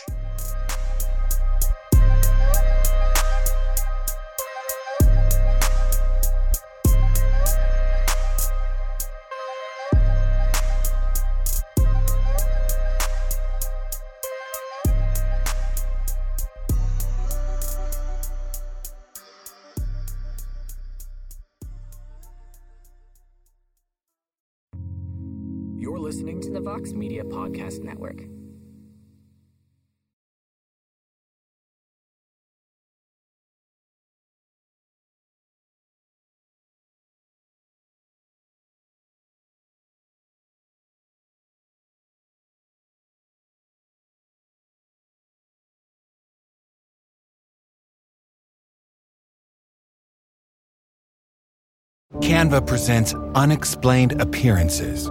listening to the Vox Media Podcast Network. Canva presents Unexplained Appearances.